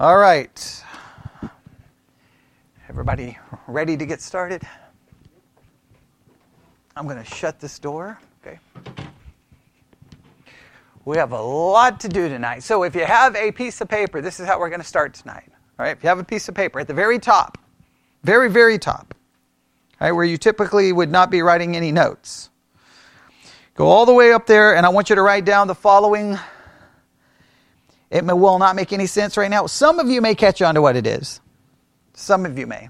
All right. Everybody ready to get started? I'm going to shut this door, okay? We have a lot to do tonight. So if you have a piece of paper, this is how we're going to start tonight. All right, if you have a piece of paper at the very top, very, very top, all right, where you typically would not be writing any notes, go all the way up there, and I want you to write down the following. It will not make any sense right now. Some of you may catch on to what it is. Some of you may.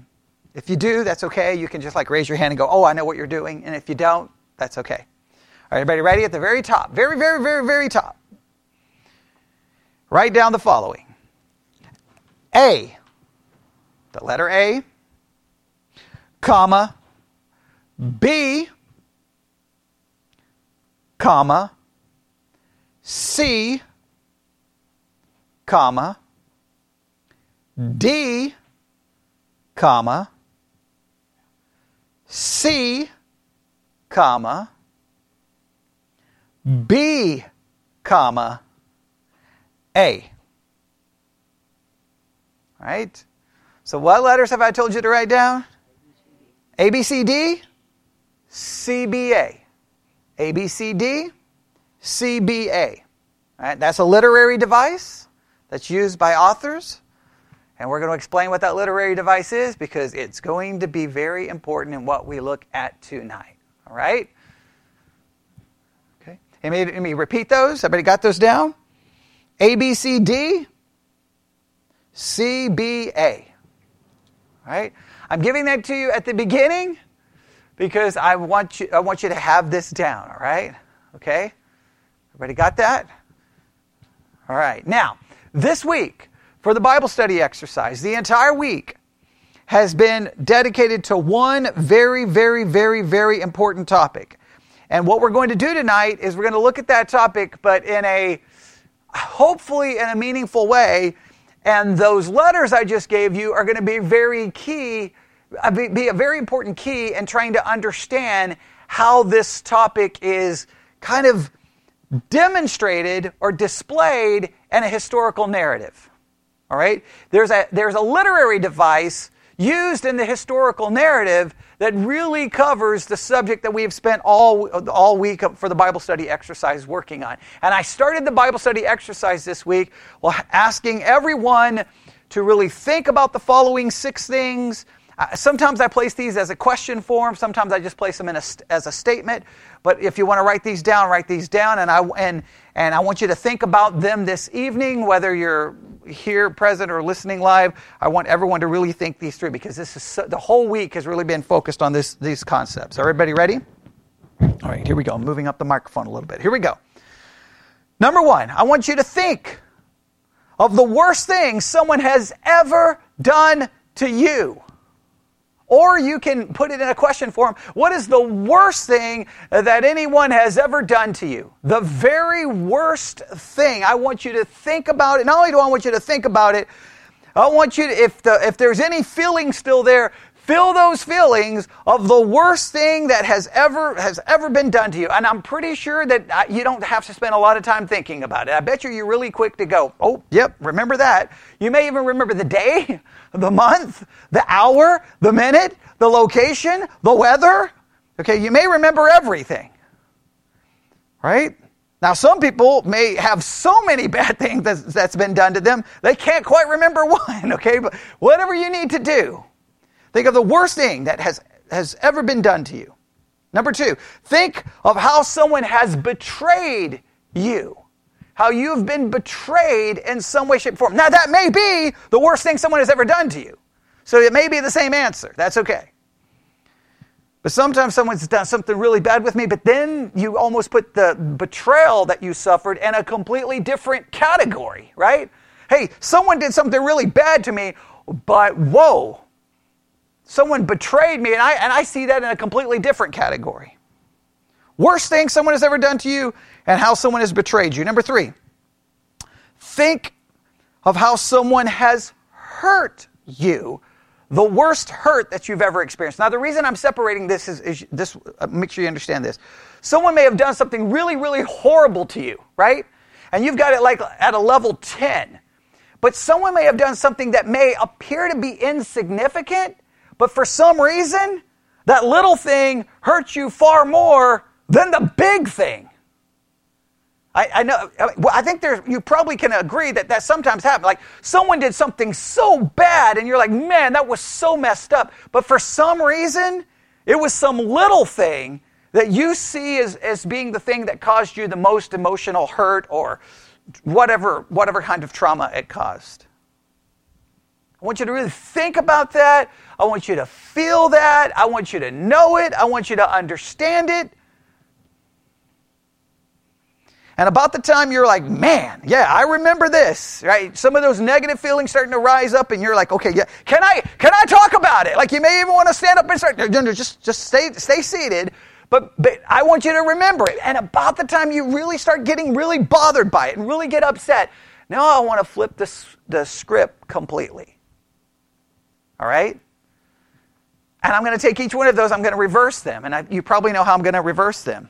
If you do, that's okay. You can just like raise your hand and go, oh, I know what you're doing. And if you don't, that's okay. All right, everybody ready? At the very top, very, very, very, very top, write down the following. A, the letter A, comma, B, comma, C, comma, D, comma, C, comma, B, comma, A. All right? So what letters have I told you to write down? A, B, C, D, C, B, A. A, B, C, D, C, B, A. All right? That's a literary device that's used by authors. And we're going to explain what that literary device is because it's going to be very important in what we look at tonight. All right? Okay. Let me repeat those. Everybody got those down? A, B, C, D, C, B, A. All right? I'm giving that to you at the beginning because I want you to have this down. All right? Okay? Everybody got that? All right. Now, this week, for the Bible study exercise, the entire week has been dedicated to one very, very, very, very important topic. And what we're going to do tonight is we're going to look at that topic, but in a, hopefully in a meaningful way. And those letters I just gave you are going to be a very important key in trying to understand how this topic is kind of demonstrated or displayed in a historical narrative. All right? There's a literary device used in the historical narrative that really covers the subject that we've spent all week for the Bible study exercise working on. And I started the Bible study exercise this week while asking everyone to really think about the following 6 things. Sometimes I place these as a question form. Sometimes I just place them as a statement. But if you want to write these down. And I want you to think about them this evening, whether you're here, present, or listening live. I want everyone to really think these through because this is the whole week has really been focused on these concepts. Everybody ready? All right, here we go. I'm moving up the microphone a little bit. Here we go. Number 1, I want you to think of the worst thing someone has ever done to you. Or you can put it in a question form. What is the worst thing that anyone has ever done to you? The very worst thing. I want you to think about it. Not only do I want you to think about it, I want you to, if there's any feelings still there, feel those feelings of the worst thing that has ever been done to you. And I'm pretty sure that you don't have to spend a lot of time thinking about it. I bet you're really quick to go, oh, yep, remember that. You may even remember the day, the month, the hour, the minute, the location, the weather. Okay, you may remember everything. Right? Now, some people may have so many bad things that's been done to them, they can't quite remember one, okay? But whatever you need to do, think of the worst thing that has ever been done to you. Number 2, think of how someone has betrayed you. How you've been betrayed in some way, shape, or form. Now, that may be the worst thing someone has ever done to you. So it may be the same answer. That's okay. But sometimes someone's done something really bad with me, but then you almost put the betrayal that you suffered in a completely different category, right? Hey, someone did something really bad to me, but whoa. Someone betrayed me, and I see that in a completely different category. Worst thing someone has ever done to you and how someone has betrayed you. Number 3, think of how someone has hurt you. The worst hurt that you've ever experienced. Now, the reason I'm separating this is this. Make sure you understand this. Someone may have done something really, really horrible to you, right? And you've got it like at a level 10. But someone may have done something that may appear to be insignificant, but for some reason, that little thing hurts you far more than the big thing. I think you probably can agree that that sometimes happens. Like someone did something so bad and you're like, man, that was so messed up. But for some reason, it was some little thing that you see as being the thing that caused you the most emotional hurt or whatever kind of trauma it caused. I want you to really think about that. I want you to feel that. I want you to know it. I want you to understand it. And about the time you're like, man, yeah, I remember this, right? Some of those negative feelings starting to rise up and you're like, okay, yeah, can I talk about it? Like you may even want to stand up and start, just stay seated, but I want you to remember it. And about the time you really start getting really bothered by it and really get upset, now I want to flip the script completely, all right? And I'm going to take each one of those, I'm going to reverse them, and you probably know how I'm going to reverse them.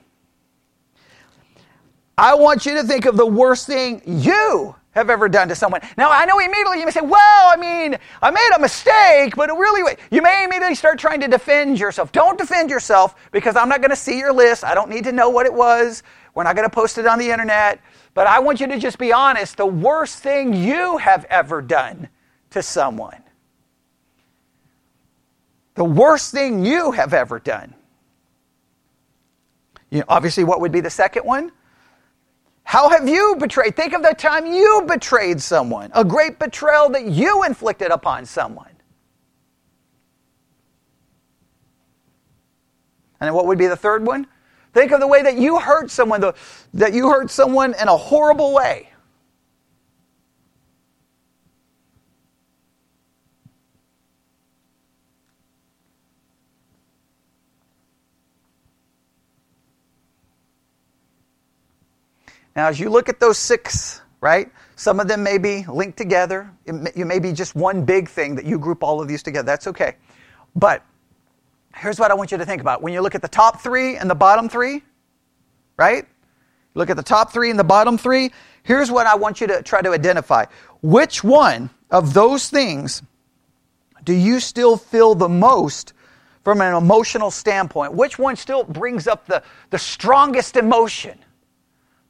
I want you to think of the worst thing you have ever done to someone. Now, I know immediately you may say, well, I mean, I made a mistake, but it really, you may immediately start trying to defend yourself. Don't defend yourself because I'm not going to see your list. I don't need to know what it was. We're not going to post it on the internet. But I want you to just be honest. The worst thing you have ever done to someone. The worst thing you have ever done. You know, obviously, what would be the second one? How have you betrayed? Think of the time you betrayed someone, a great betrayal that you inflicted upon someone. And what would be the third one? Think of the way that you hurt someone, that you hurt someone in a horrible way. Now, as you look at those six, right, some of them may be linked together. You may be just one big thing that you group all of these together. That's okay. But here's what I want you to think about. When you look at the top three and the bottom three, right? Look at the top three and the bottom three. Here's what I want you to try to identify. Which one of those things do you still feel the most from an emotional standpoint? Which one still brings up the strongest emotion?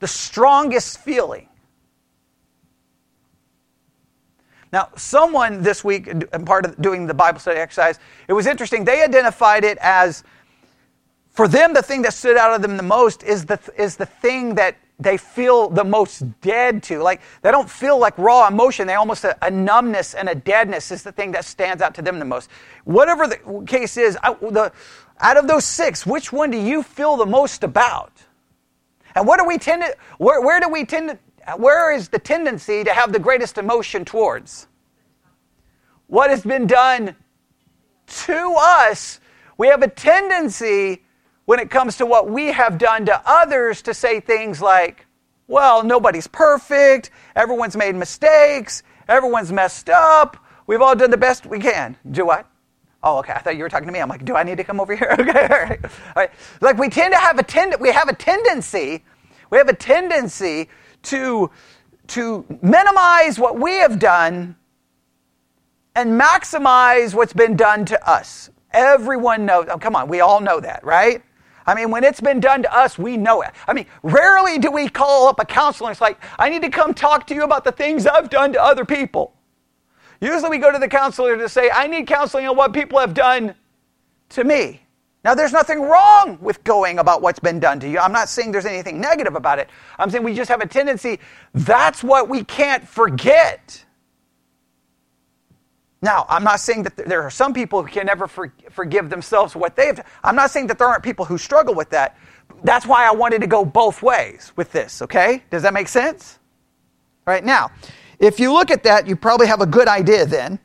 The strongest feeling. Now, someone this week, and part of doing the Bible study exercise, it was interesting. They identified it as, for them, the thing that stood out of them the most is the thing that they feel the most dead to. Like, they don't feel like raw emotion. They almost a numbness and a deadness is the thing that stands out to them the most. Whatever the case is, out of those six, which one do you feel the most about? And what do we tend to, where is the tendency to have the greatest emotion towards? What has been done to us? We have a tendency when it comes to what we have done to others to say things like, well, nobody's perfect, everyone's made mistakes, everyone's messed up, we've all done the best we can. Do what? Oh, okay, I thought you were talking to me. I'm like, do I need to come over here? Okay, all right. Like we tend to have a tendency to minimize what we have done and maximize what's been done to us. Everyone knows, oh, come on, we all know that, right? I mean, when it's been done to us, we know it. I mean, rarely do we call up a counselor and it's like, I need to come talk to you about the things I've done to other people. Usually we go to the counselor to say, I need counseling on what people have done to me. Now, there's nothing wrong with going about what's been done to you. I'm not saying there's anything negative about it. I'm saying we just have a tendency. That's what we can't forget. Now, I'm not saying that there are some people who can never forgive themselves what they've done. I'm not saying that there aren't people who struggle with that. That's why I wanted to go both ways with this, okay? Does that make sense? All right, now, if you look at that, you probably have a good idea then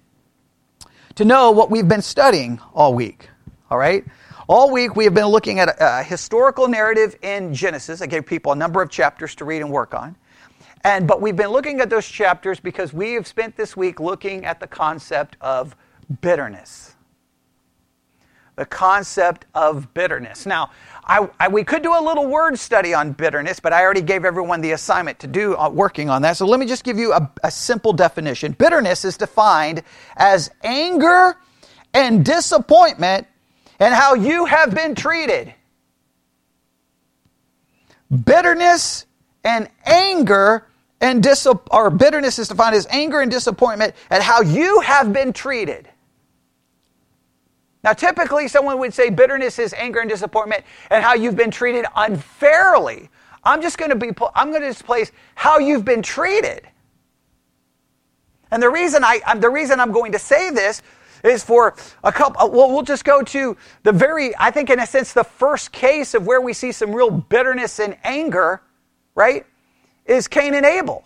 to know what we've been studying all week, all right? All week we have been looking at a historical narrative in Genesis. I gave people a number of chapters to read and work on. But we've been looking at those chapters because we have spent this week looking at the concept of bitterness. the concept of bitterness. Now, we could do a little word study on bitterness, but I already gave everyone the assignment to do working on that. So let me just give you a simple definition. Bitterness is defined as anger and disappointment in how you have been treated. Bitterness and anger and bitterness is defined as anger and disappointment at how you have been treated. Now, typically, someone would say bitterness is anger and disappointment and how you've been treated unfairly. I'm going to displace how you've been treated. And the reason I'm going to say this is for a couple. Well, we'll just go to the I think, in a sense, the first case of where we see some real bitterness and anger, right, is Cain and Abel.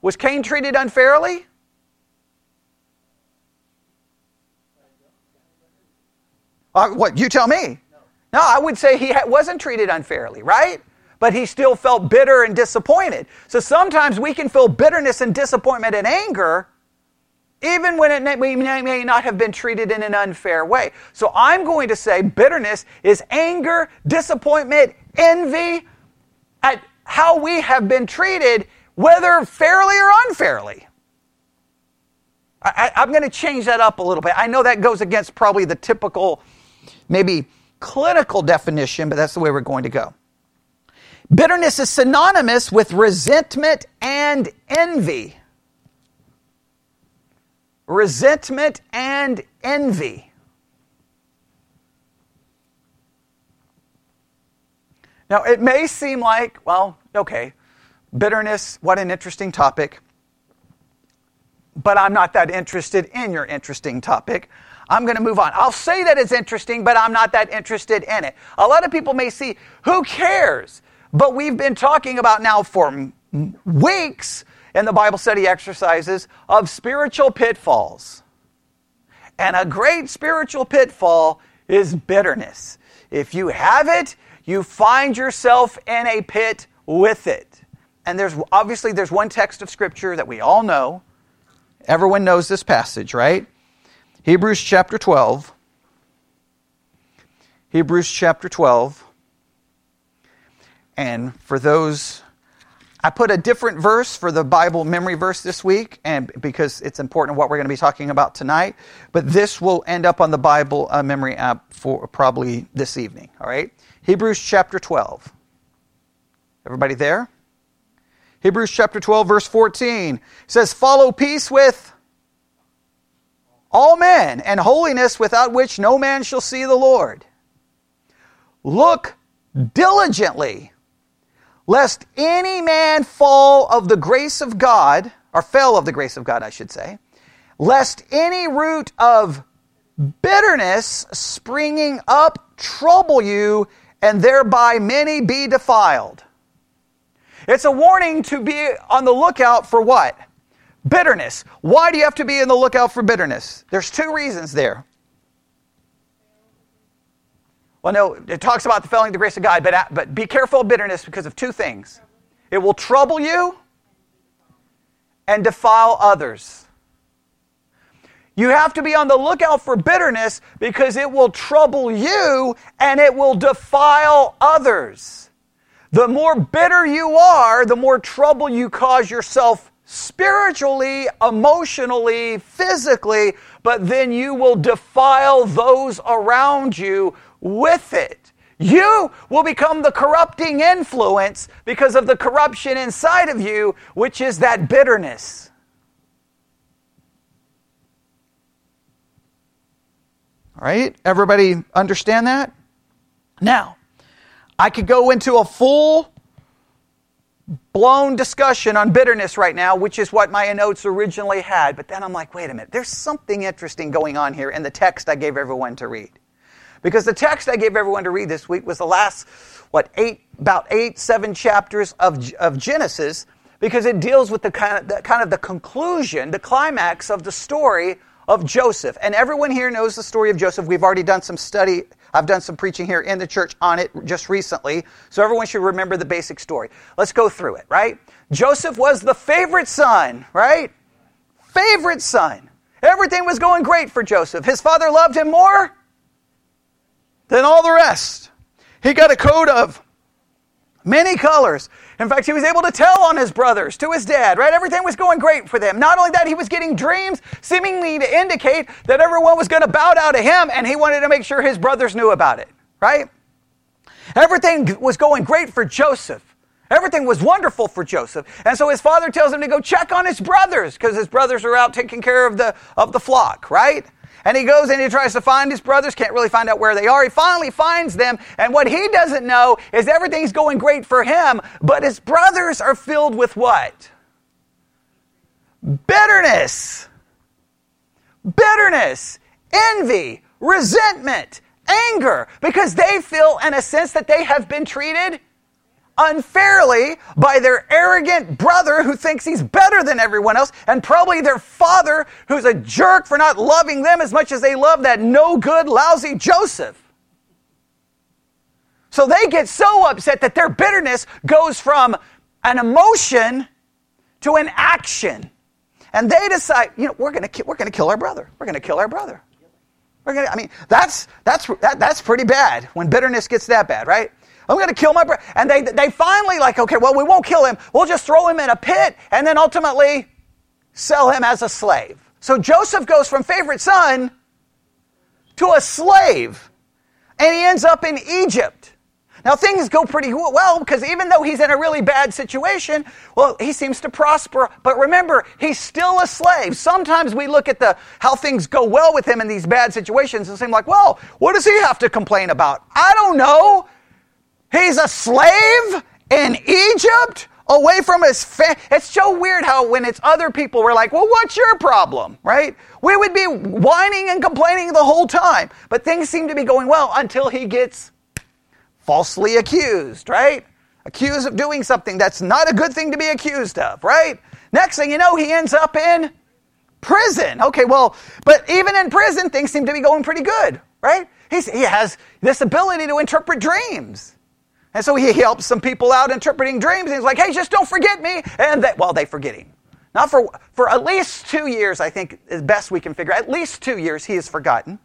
Was Cain treated unfairly? What, you tell me? No, I would say he wasn't treated unfairly, right? But he still felt bitter and disappointed. So sometimes we can feel bitterness and disappointment and anger, even when we may not have been treated in an unfair way. So I'm going to say bitterness is anger, disappointment, envy at how we have been treated, whether fairly or unfairly. I'm going to change that up a little bit. I know that goes against probably the typical, maybe clinical definition, but that's the way we're going to go. Bitterness is synonymous with resentment and envy. Resentment and envy. Now, it may seem like, well, okay, bitterness, what an interesting topic. But I'm not that interested in your interesting topic. I'm going to move on. I'll say that it's interesting, but I'm not that interested in it. A lot of people may see, who cares? But we've been talking about now for weeks in the Bible study exercises of spiritual pitfalls. And a great spiritual pitfall is bitterness. If you have it, you find yourself in a pit with it. And there's one text of Scripture that we all know. Everyone knows this passage, right? Hebrews chapter 12. Hebrews chapter 12. And for those, I put a different verse for the Bible memory verse this week, and because it's important what we're going to be talking about tonight. But this will end up on the Bible memory app for probably this evening, all right? Hebrews chapter 12. Everybody there? Hebrews chapter 12, verse 14 says, "Follow peace with all men, and holiness, without which no man shall see the Lord. Look diligently, lest any man fail of the grace of God, I should say, lest any root of bitterness springing up trouble you, and thereby many be defiled." It's a warning to be on the lookout for what? Bitterness. Why do you have to be on the lookout for bitterness? There's two reasons there. Well, no, it talks about the failing of the grace of God, but be careful of bitterness because of two things. It will trouble you and defile others. You have to be on the lookout for bitterness because it will trouble you and it will defile others. The more bitter you are, the more trouble you cause yourself spiritually, emotionally, physically, but then you will defile those around you with it. You will become the corrupting influence because of the corruption inside of you, which is that bitterness. All right? Everybody understand that? Now, I could go into a full-blown discussion on bitterness right now, which is what my notes originally had. But then I'm like, wait a minute, there's something interesting going on here in the text I gave everyone to read. Because the text I gave everyone to read this week was the last, seven chapters of Genesis, because it deals with the conclusion, the climax of the story of Joseph. And everyone here knows the story of Joseph. We've already done some study. I've done some preaching here in the church on it just recently. So everyone should remember the basic story. Let's go through it, right? Joseph was the favorite son, right? Favorite son. Everything was going great for Joseph. His father loved him more than all the rest. He got a coat of many colors. In fact, he was able to tell on his brothers, to his dad, right? Everything was going great for them. Not only that, he was getting dreams seemingly to indicate that everyone was going to bow down to him, and he wanted to make sure his brothers knew about it, right? Everything was going great for Joseph. Everything was wonderful for Joseph. And so his father tells him to go check on his brothers because his brothers are out taking care of the flock, right? And he goes and he tries to find his brothers, can't really find out where they are. He finally finds them, and what he doesn't know is everything's going great for him, but his brothers are filled with what? Bitterness. Bitterness, envy, resentment, anger, because they feel in a sense that they have been treated unfairly by their arrogant brother who thinks he's better than everyone else, and probably their father who's a jerk for not loving them as much as they love that no good, lousy Joseph. So they get so upset that their bitterness goes from an emotion to an action. And they decide, you know, we're going to kill our brother. We're going to kill our brother. That's pretty bad when bitterness gets that bad, right? I'm going to kill my brother. And they finally like, okay, well, we won't kill him. We'll just throw him in a pit and then ultimately sell him as a slave. So Joseph goes from favorite son to a slave, and he ends up in Egypt. Now, things go pretty well because even though he's in a really bad situation, well, he seems to prosper. But remember, he's still a slave. Sometimes we look at how things go well with him in these bad situations and seem like, well, what does he have to complain about? I don't know. He's a slave in Egypt away from his family. It's so weird how when it's other people, we're like, well, what's your problem, right? We would be whining and complaining the whole time. But things seem to be going well until he gets falsely accused, right? Accused of doing something that's not a good thing to be accused of, right? Next thing you know, he ends up in prison. Okay, well, but even in prison, things seem to be going pretty good, right? He has this ability to interpret dreams. And so he helps some people out interpreting dreams. And he's like, hey, just don't forget me. And they forget him. Not for at least 2 years, I think, is best we can figure. At least 2 years, he is forgotten.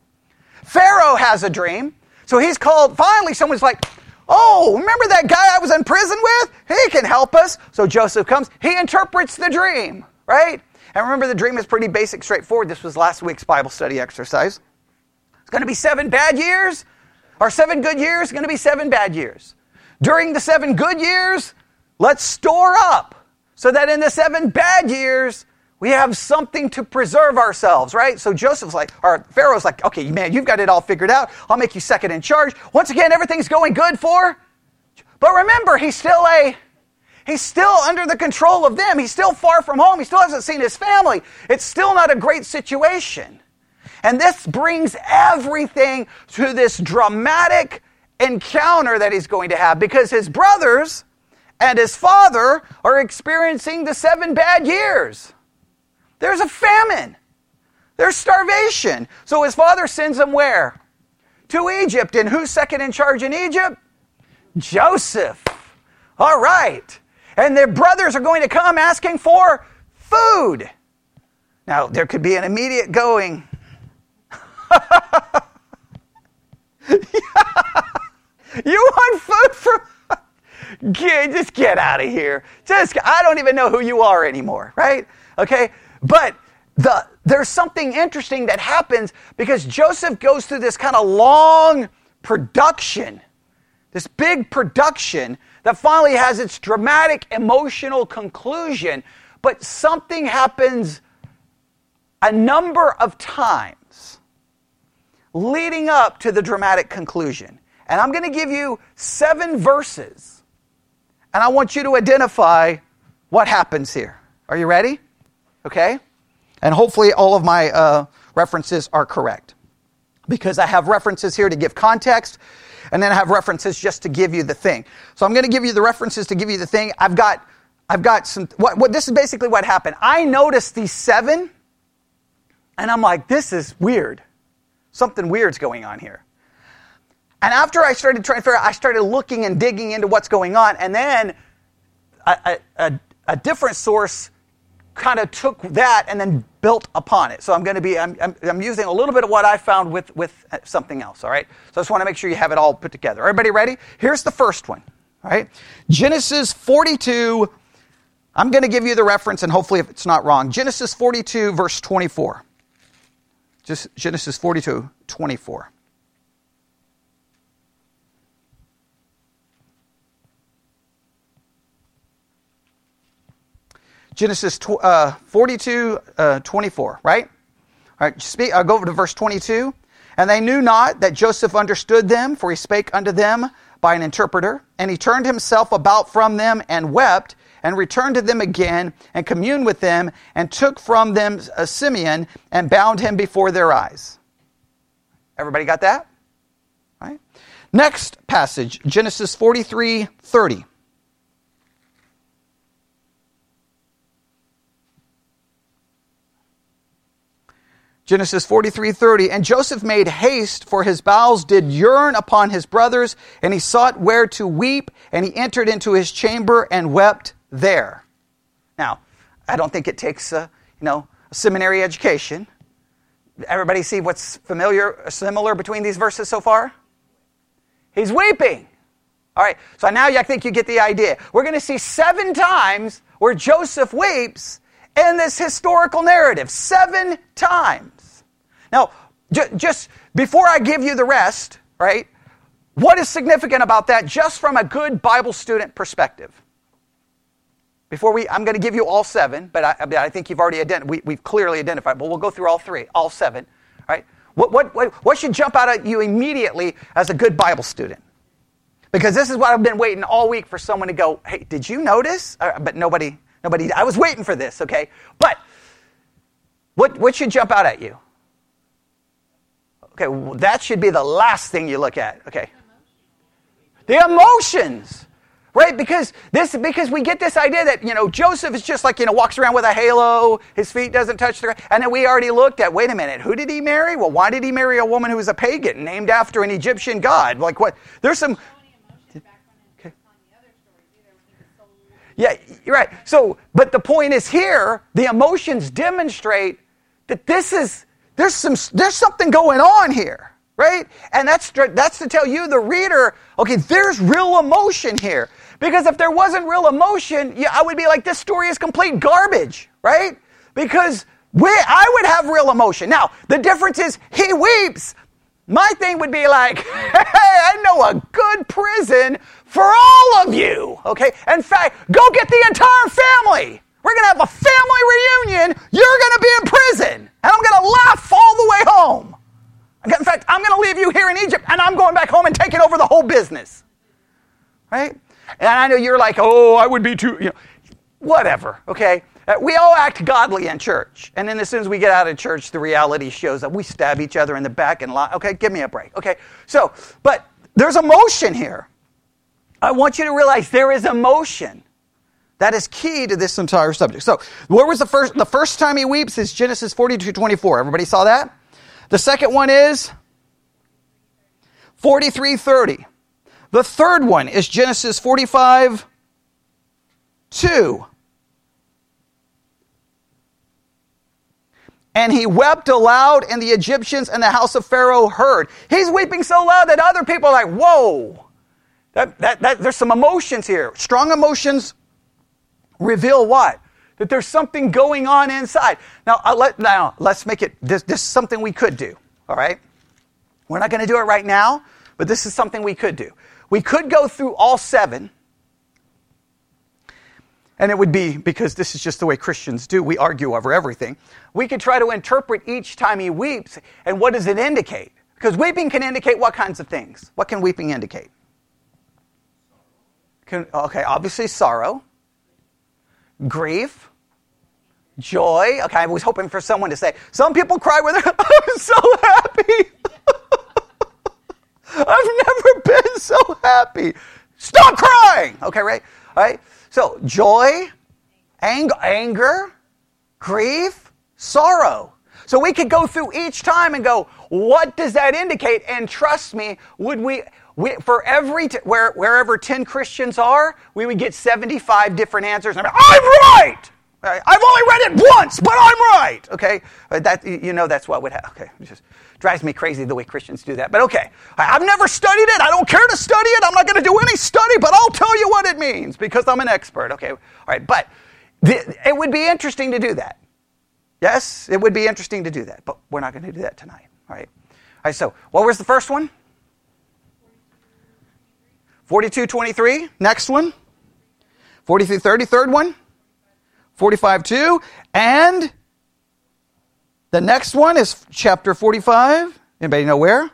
Pharaoh has a dream. So he's called. Finally, someone's like, oh, remember that guy I was in prison with? He can help us. So Joseph comes. He interprets the dream, right? And remember, the dream is pretty basic, straightforward. This was last week's Bible study exercise. It's going to be 7 bad years, or 7 good years. It's going to be 7 bad years. During the 7 good years, let's store up so that in the 7 bad years, we have something to preserve ourselves, right? So Pharaoh's like, okay, man, you've got it all figured out. I'll make you second in charge. Once again, everything's going good but remember, he's still under the control of them. He's still far from home. He still hasn't seen his family. It's still not a great situation. And this brings everything to this dramatic encounter that he's going to have because his brothers and his father are experiencing the 7 bad years. There's a famine. There's starvation. So his father sends him where? To Egypt. And who's second in charge in Egypt? Joseph. All right. And their brothers are going to come asking for food. Now, there could be an immediate going. Yeah. You want food from... Just get out of here. I don't even know who you are anymore, right? Okay? But there's something interesting that happens because Joseph goes through this kind of long production, this big production that finally has its dramatic emotional conclusion. But something happens a number of times leading up to the dramatic conclusion. And I'm going to give you 7 verses. And I want you to identify what happens here. Are you ready? Okay? And hopefully all of my references are correct. Because I have references here to give context. And then I have references just to give you the thing. So I'm going to give you the references to give you the thing. I've got some... This is basically what happened. I noticed these 7. And I'm like, this is weird. Something weird's going on here. And after I started trying to figure out, I started looking and digging into what's going on. And then a different source kind of took that and then built upon it. So I'm using a little bit of what I found with something else, all right? So I just want to make sure you have it all put together. Everybody ready? Here's the first one, all right? Genesis 42, I'm going to give you the reference, and hopefully if it's not wrong. Genesis 42, verse 24. Just Genesis 42, 24. Genesis 42, 24, right? All right, I'll go over to verse 22. And they knew not that Joseph understood them, for he spake unto them by an interpreter. And he turned himself about from them and wept, and returned to them again, and communed with them, and took from them a Simeon, and bound him before their eyes. Everybody got that? All right. Next passage, Genesis 43, 30. Genesis 43:30, and Joseph made haste, for his bowels did yearn upon his brothers, and he sought where to weep, and he entered into his chamber and wept there. Now, I don't think it takes a seminary education. Everybody see what's familiar, similar between these verses so far? He's weeping. All right, so now I think you get the idea. We're going to see 7 times where Joseph weeps in this historical narrative. 7 times. Now, just before I give you the rest, right, what is significant about that just from a good Bible student perspective? I'm going to give you all 7, but I think you've already we've clearly identified, but we'll go through all 3, all 7, right? What should jump out at you immediately as a good Bible student? Because this is what I've been waiting all week for someone to go, hey, did you notice? But nobody, I was waiting for this, okay? But what should jump out at you? Okay, well, that should be the last thing you look at. Okay, the emotions, right? Because we get this idea that Joseph is just like walks around with a halo, his feet doesn't touch the ground, and then we already looked at. Wait a minute, who did he marry? Well, why did he marry a woman who was a pagan named after an Egyptian god? Like what? There's some. Okay. Yeah, you're right. So, but the point is here, the emotions demonstrate that this is. There's something going on here, right? And that's to tell you, the reader, okay, there's real emotion here. Because if there wasn't real emotion, I would be like, this story is complete garbage, right? Because I would have real emotion. Now, the difference is he weeps. My thing would be like, hey, I know a good prison for all of you, okay? In fact, go get the entire family. We're going to have a family reunion. You're going to be in prison. And I'm going to laugh all the way home. In fact, I'm going to leave you here in Egypt, and I'm going back home and taking over the whole business. Right? And I know you're like, oh, I would be too, whatever, okay? We all act godly in church. And then as soon as we get out of church, the reality shows that we stab each other in the back and lie. Okay, give me a break. Okay, so, but there's emotion here. I want you to realize there is emotion. That is key to this entire subject. So, where was the first time he weeps is Genesis 42:24. Everybody saw that? The second one is 43:30. The third one is Genesis 45:2. And he wept aloud, and the Egyptians and the house of Pharaoh heard. He's weeping so loud that other people are like, whoa. There's some emotions here. Strong emotions reveal what? That there's something going on inside. Now let's make it, this is something we could do, all right? We're not going to do it right now, but this is something we could do. We could go through all 7, and it would be, because this is just the way Christians do, we argue over everything. We could try to interpret each time he weeps, and what does it indicate? Because weeping can indicate what kinds of things? What can weeping indicate? Obviously sorrow. Grief, joy. Okay, I was hoping for someone to say, some people cry with their, I'm so happy. I've never been so happy. Stop crying. Okay, right? All right. So joy, anger, grief, sorrow. So we could go through each time and go, what does that indicate? And trust me, would we for every wherever 10 Christians are, we would get 75 different answers. And I'm right! I've only read it once, but I'm right. Okay, that you know that's what would happen. Okay, it just drives me crazy the way Christians do that. But okay, I've never studied it. I don't care to study it. I'm not going to do any study, but I'll tell you what it means because I'm an expert. Okay, all right. But it would be interesting to do that. Yes, it would be interesting to do that. But we're not going to do that tonight. All right. All right. So what was the first one? 42:23. Next one. 43:30. Third one. 45:2, and the next one is chapter 45. Anybody know where?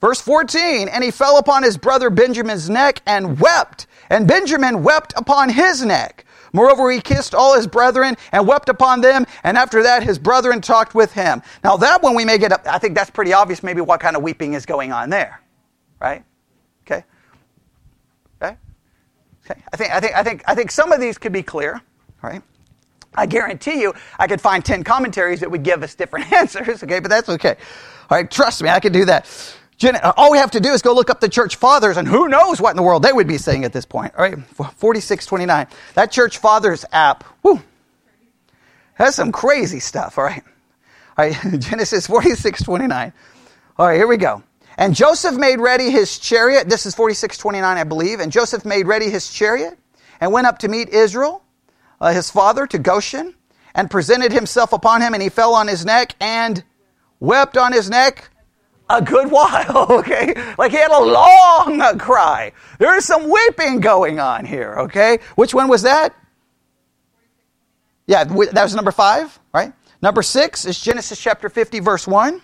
Verse 14, and he fell upon his brother Benjamin's neck and wept, and Benjamin wept upon his neck. Moreover, he kissed all his brethren and wept upon them, and after that his brethren talked with him. Now that one we may get up, I think that's pretty obvious maybe what kind of weeping is going on there, right? Okay. Okay. Okay. I think some of these could be clear. Right? I guarantee you I could find 10 commentaries that would give us different answers, okay? But that's okay. All right, trust me, I could do that. All we have to do is go look up the church fathers, and who knows what in the world they would be saying at this point. All right, 46:29. That church fathers app, whoo, that's some crazy stuff, all right? All right, Genesis 46:29. All right, here we go. And Joseph made ready his chariot. This is 46:29, I believe. And Joseph made ready his chariot and went up to meet Israel, his father, to Goshen, and presented himself upon him, and he fell on his neck and wept on his neck a good while, okay? Like he had a long cry. There is some weeping going on here, okay? Which one was that? Yeah, that was number 5, right? Number 6 is Genesis chapter 50, verse 1.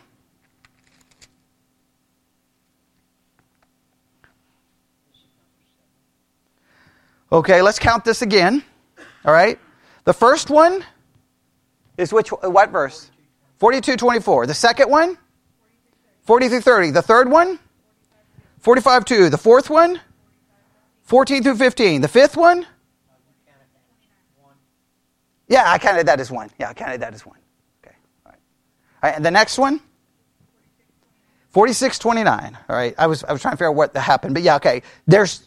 Okay, let's count this again. All right, the first one is which? What verse? 42:24. The second one, 43:30. The third one, 45:2. The fourth one, 14-15. The fifth one, yeah, I counted that as one. Yeah, I counted that as one. Okay, all right. All right, and the next one, 46:29. All right, I was trying to figure out what happened, but yeah, okay. There's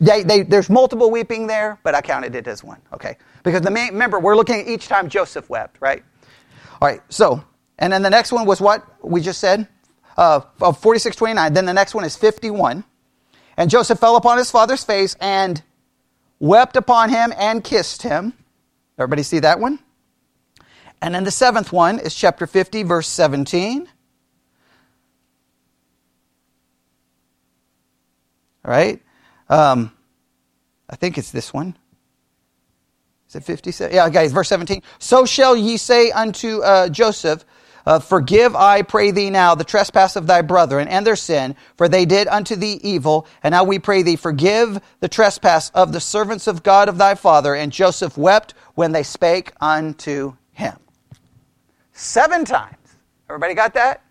multiple weeping there, but I counted it as one. Okay. Because remember, we're looking at each time Joseph wept, right? All right, so, and then the next one was what we just said, 46:29. Then the next one is 51. And Joseph fell upon his father's face and wept upon him and kissed him. Everybody see that one? And then the seventh one is chapter 50, verse 17. All right, I think it's this one. Is it 57? Yeah, guys, verse 17. So shall ye say unto Joseph, forgive, I pray thee now, the trespass of thy brethren and their sin, for they did unto thee evil. And now we pray thee, forgive the trespass of the servants of God of thy father. And Joseph wept when they spake unto him. 7 times. Everybody got that?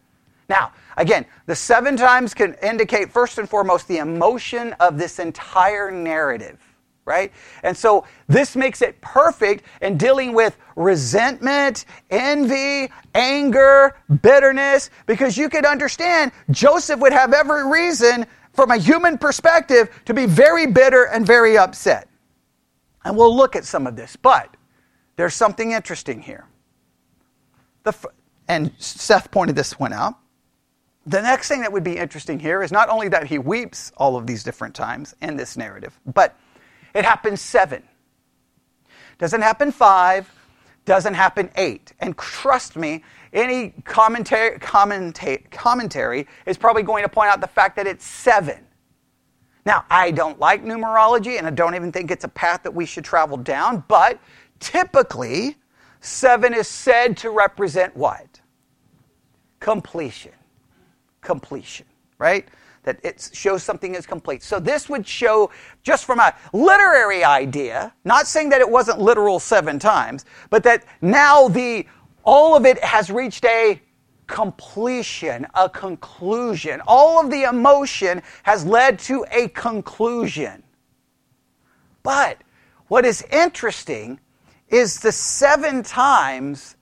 Now, again, the 7 times can indicate, first and foremost, the emotion of this entire narrative. Right? And so this makes it perfect in dealing with resentment, envy, anger, bitterness, because you could understand Joseph would have every reason from a human perspective to be very bitter and very upset. And we'll look at some of this, but there's something interesting here. And Seth pointed this one out. The next thing that would be interesting here is not only that he weeps all of these different times in this narrative, but it happens 7. Doesn't happen 5. Doesn't happen 8. And trust me, any commentary is probably going to point out the fact that it's 7. Now, I don't like numerology, and I don't even think it's a path that we should travel down, but typically, 7 is said to represent what? Completion. Completion, right? That it shows something is complete. So this would show, just from a literary idea, not saying that it wasn't literal 7 times, but that now all of it has reached a completion, a conclusion. All of the emotion has led to a conclusion. But what is interesting is the 7 times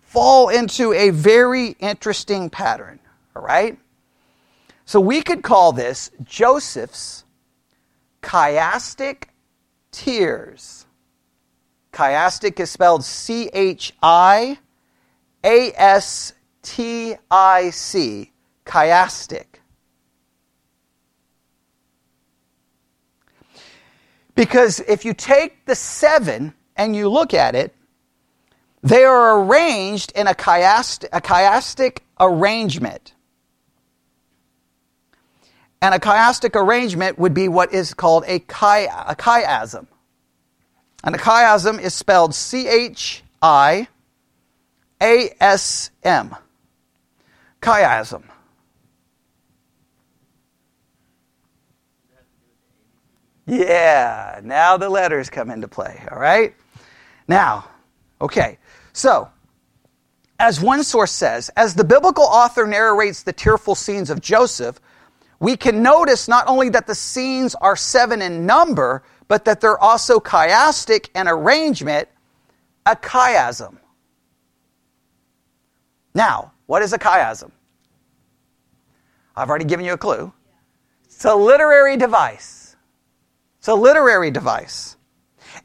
fall into a very interesting pattern, all right? So we could call this Joseph's chiastic tears. Chiastic is spelled C-H-I-A-S-T-I-C, chiastic. Because if you take the seven and you look at it, they are arranged in a chiastic arrangement. And a chiastic arrangement would be what is called a chiasm. And a chiasm is spelled C-H-I-A-S-M. Chiasm. Yeah, now the letters come into play, all right? Now, okay, so, as one source says, as the biblical author narrates the tearful scenes of Joseph, we can notice not only that the scenes are seven in number, but that they're also chiastic in arrangement, a chiasm. Now, what is a chiasm? I've already given you a clue. It's a literary device. It's a literary device.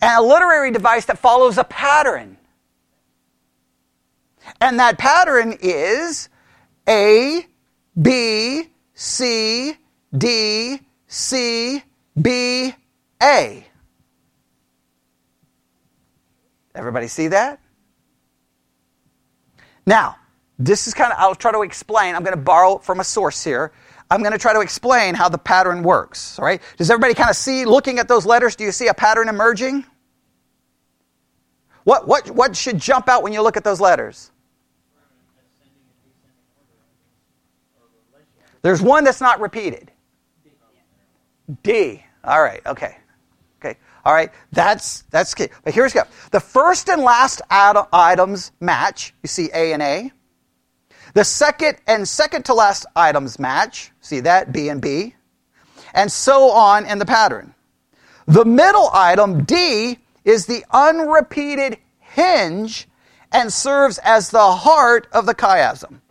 And a literary device that follows a pattern. And that pattern is A, B, C, D, C, B, A. Everybody see that? Now, this is kind of, I'll try to explain. I'm going to borrow from a source here. I'm going to try to explain how the pattern works, all right? Does everybody kind of see, looking at those letters, do you see a pattern emerging? What should jump out when you look at those letters? There's one that's not repeated. D. All right, okay. Okay, all right, that's key. But here's go. The first and last items match. You see A and A. The second to last items match. See that? B and B. And so on in the pattern. The middle item, D, is the unrepeated hinge and serves as the heart of the chiasm.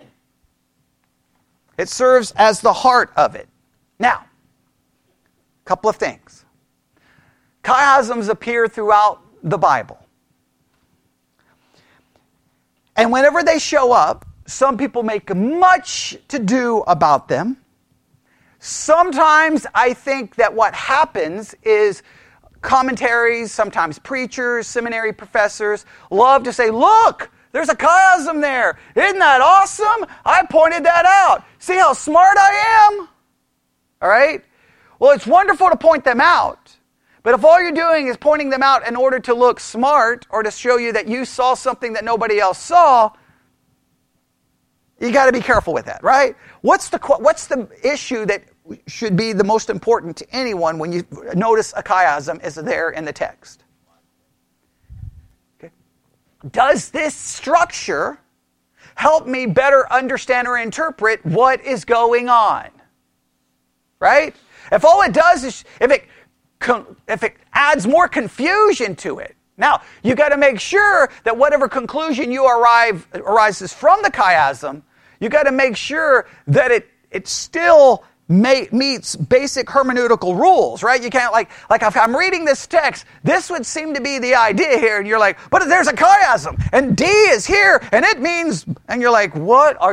It serves as the heart of it. Now, a couple of things. Chiasms appear throughout the Bible. And whenever they show up, some people make much to do about them. Sometimes I think that what happens is commentaries, sometimes preachers, seminary professors, love to say, look, there's a chiasm there. Isn't that awesome? I pointed that out. See how smart I am? All right? Well, it's wonderful to point them out. But if all you're doing is pointing them out in order to look smart or to show you that you saw something that nobody else saw, you got to be careful with that, right? What's the issue that should be the most important to anyone when you notice a chiasm is there in the text? Okay. Does this structure help me better understand or interpret what is going on? Right? If all it does is, if it adds more confusion to it. Now, you got to make sure that whatever conclusion you arises from the chiasm, you got to make sure that it still meets basic hermeneutical rules, right? You can't like if I'm reading this text, this would seem to be the idea here, and you're like, but there's a chiasm, and D is here, and it means, and you're like, what are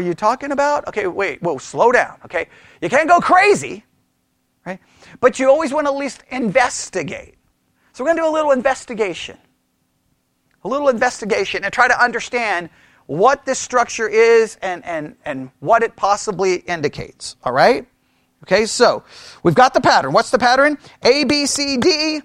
you talking about? Okay, wait, whoa, slow down, okay? You can't go crazy, right? But you always want to at least investigate. So we're going to do a little investigation and try to understand what this structure is and what it possibly indicates, all right? Okay, so we've got the pattern. What's the pattern? A, B, C, D,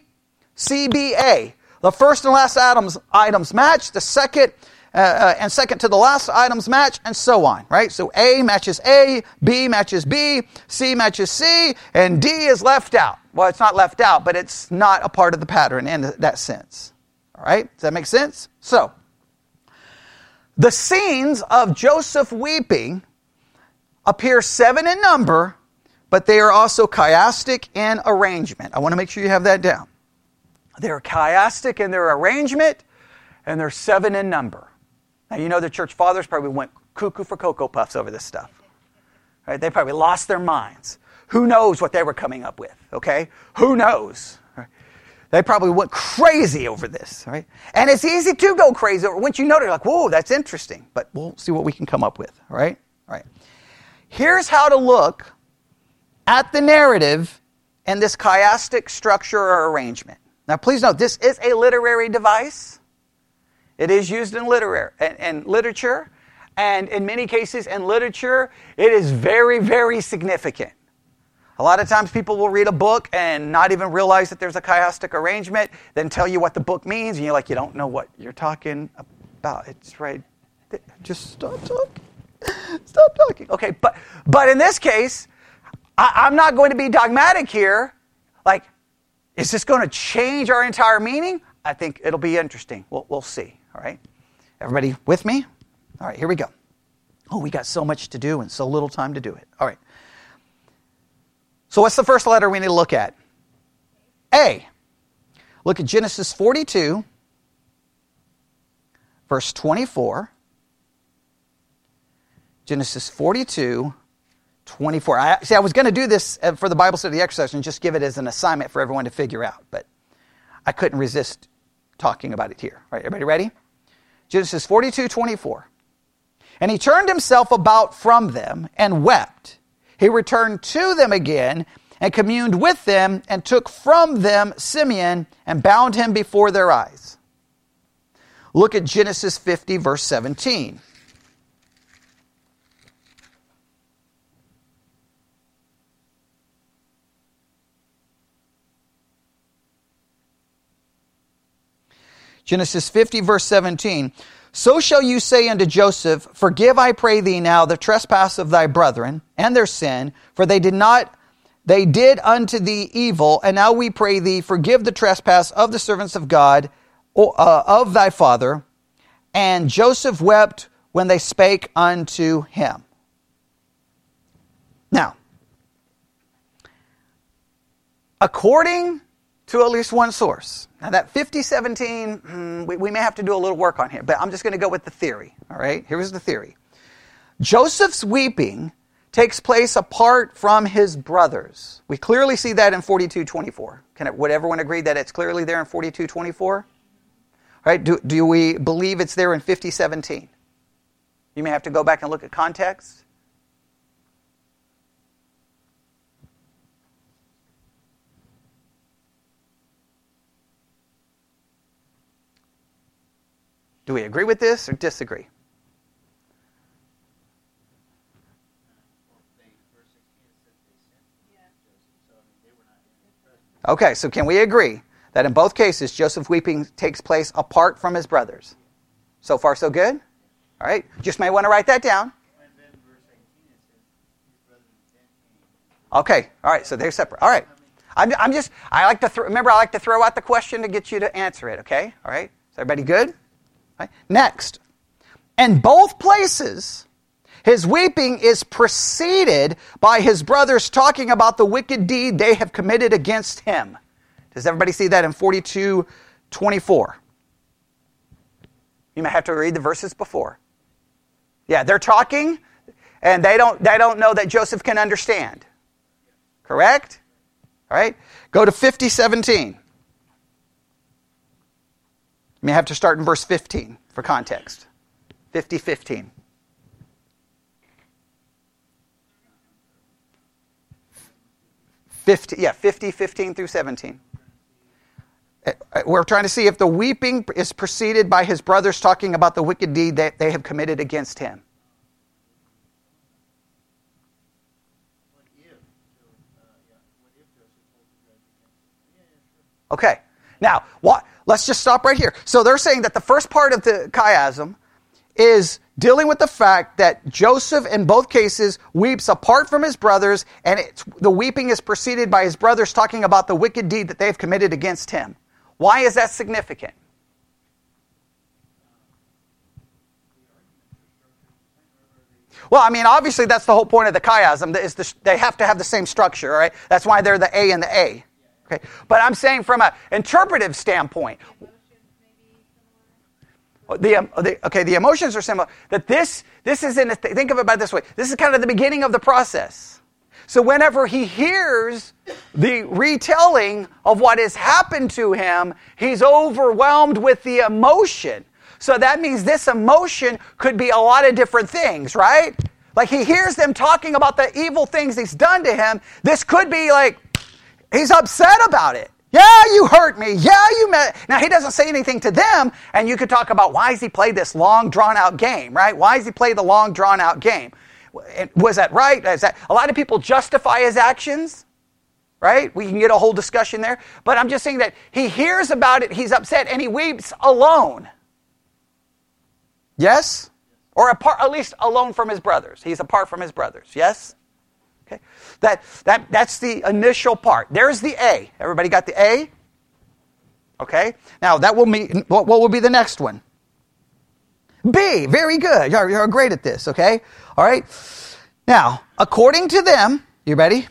C, B, A. The first and last items match, the second to the last items match, and so on, right? So A matches A, B matches B, C matches C, and D is left out. Well, it's not left out, but it's not a part of the pattern in that sense. All right? Does that make sense? So, the scenes of Joseph weeping appear seven in number, but they are also chiastic in arrangement. I want to make sure you have that down. They're chiastic in their arrangement, and they're seven in number. Now, you know the church fathers probably went cuckoo for Cocoa Puffs over this stuff. All right? They probably lost their minds. Who knows what they were coming up with, okay? Who knows? They probably went crazy over this, right? And it's easy to go crazy over. Once you notice, you're like, whoa, that's interesting. But we'll see what we can come up with, all right? All right. Here's how to look at the narrative and this chiastic structure or arrangement. Now, please note, this is a literary device. It is used in literature. And in many cases in literature, it is very, very significant. A lot of times people will read a book and not even realize that there's a chiastic arrangement, then tell you what the book means, and you're like, you don't know what you're talking about. It's right there. Just stop talking. Stop talking. Okay, but in this case, I'm not going to be dogmatic here. Like, is this going to change our entire meaning? I think it'll be interesting. We'll see, all right? Everybody with me? All right, here we go. Oh, we got so much to do and so little time to do it. All right. So what's the first letter we need to look at? A. Look at Genesis 42, verse 24. Genesis 42, 24. I was going to do this for the Bible study exercise and just give it as an assignment for everyone to figure out, but I couldn't resist talking about it here. All right, everybody ready? Genesis 42, 24. And he turned himself about from them and wept. He returned to them again and communed with them and took from them Simeon and bound him before their eyes. Look at Genesis 50, verse 17. Genesis 50, verse 17. So shall you say unto Joseph, forgive, I pray thee now, the trespass of thy brethren and their sin, for they did unto thee evil, and now we pray thee, forgive the trespass of the servants of God, of thy father. And Joseph wept when they spake unto him. Now, according to at least one source. Now that 50:17, we may have to do a little work on here, but I'm just going to go with the theory. All right, here's the theory. Joseph's weeping takes place apart from his brothers. We clearly see that in 42:24. Would everyone agree that it's clearly there in 42:24? Right? Do we believe it's there in 50:17? You may have to go back and look at context. Do we agree with this or disagree? Okay, so can we agree that in both cases, Joseph's weeping takes place apart from his brothers? So far, so good? All right, just may want to write that down. Okay, all right, so they're separate. All right, I like to throw out the question to get you to answer it, okay? All right, is everybody good? Right. Next, in both places, his weeping is preceded by his brothers talking about the wicked deed they have committed against him. Does everybody see that in 42:24? You may have to read the verses before. Yeah, they're talking, and they don't know that Joseph can understand. Correct? All right. Go to 50:17. You may have to start in verse 15 for context. 50:15. Yeah, 50:15 through 17. We're trying to see if the weeping is preceded by his brothers talking about the wicked deed that they have committed against him. Okay. Now, what? Let's just stop right here. So they're saying that the first part of the chiasm is dealing with the fact that Joseph, in both cases, weeps apart from his brothers, and the weeping is preceded by his brothers talking about the wicked deed that they've committed against him. Why is that significant? Well, I mean, obviously that's the whole point of the chiasm. Is they have to have the same structure, right? That's why they're the A and the A. Okay, but I'm saying from an interpretive standpoint, the emotions are similar. Think of it by this way. This is kind of the beginning of the process. So whenever he hears the retelling of what has happened to him, he's overwhelmed with the emotion. So that means this emotion could be a lot of different things, right? Like he hears them talking about the evil things he's done to him. This could be like, he's upset about it. Yeah, you hurt me. Yeah, you met. Now, he doesn't say anything to them, and you could talk about why has he played this long, drawn-out game, right? Why has he played the long, drawn-out game? Was that right? Is that, a lot of people justify his actions, right? We can get a whole discussion there. But I'm just saying that he hears about it, he's upset, and he weeps alone. Yes? Or apart, at least alone from his brothers. He's apart from his brothers. Yes? Okay. That's the initial part. There's the A. Everybody got the A? Okay. Now, that will mean, what will be the next one? B. Very good. You're great at this, okay? All right. Now, according to them, you ready?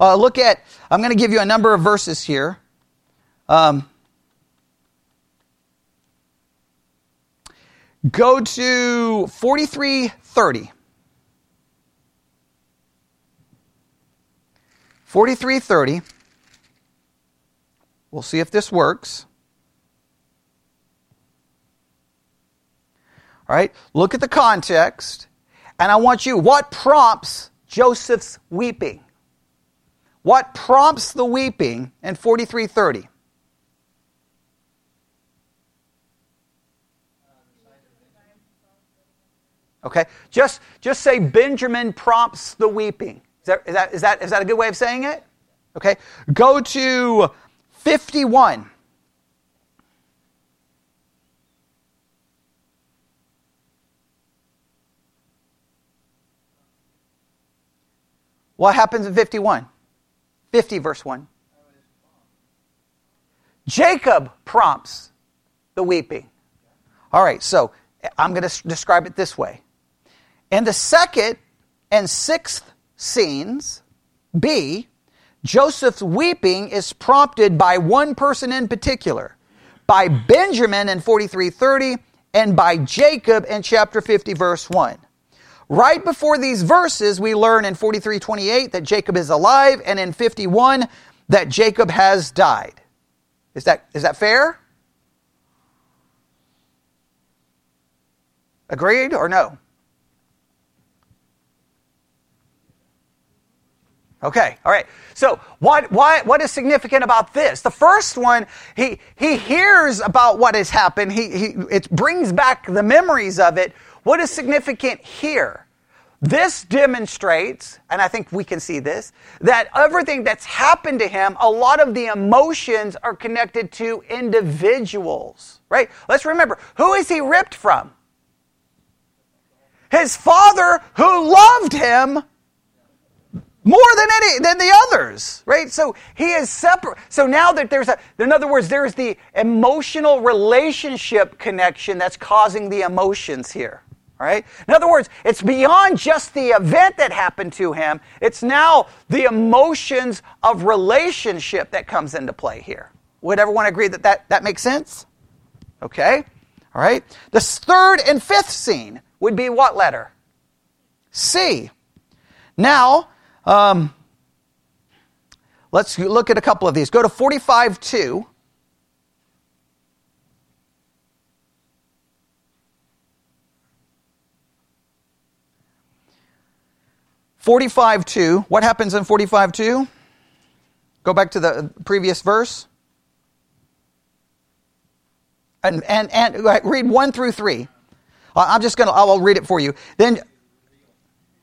Look at, I'm going to give you a number of verses here. Go to 43:30. 43:30. We'll see if this works. All right, look at the context. And I want you, what prompts Joseph's weeping? What prompts the weeping in 43:30? Okay, just say Benjamin prompts the weeping. Is that a good way of saying it? Okay, go to 51. 50 verse 1. Jacob prompts the weeping. All right, so I'm going to describe it this way. In the second and sixth scenes, B, Joseph's weeping is prompted by one person in particular, by Benjamin in 43:30 and by Jacob in chapter 50, verse 1. Right before these verses, we learn in 43:28 that Jacob is alive, and in 51 that Jacob has died. Is that fair? Agreed or no? Okay, all right. So what is significant about this? The first one, he hears about what has happened. It brings back the memories of it. What is significant here? This demonstrates, and I think we can see this, that everything that's happened to him, a lot of the emotions are connected to individuals, right? Let's remember, who is he ripped from? His father, who loved him more than the others, right? So he is separate. So now that in other words, there's the emotional relationship connection that's causing the emotions here, right? In other words, it's beyond just the event that happened to him. It's now the emotions of relationship that comes into play here. Would everyone agree that makes sense? Okay. All right. The third and fifth scene would be what letter? C. Now, let's look at a couple of these. Go to 45:2. What happens in 45:2? Go back to the previous verse. And read 1-3. I'll read it for you. Then,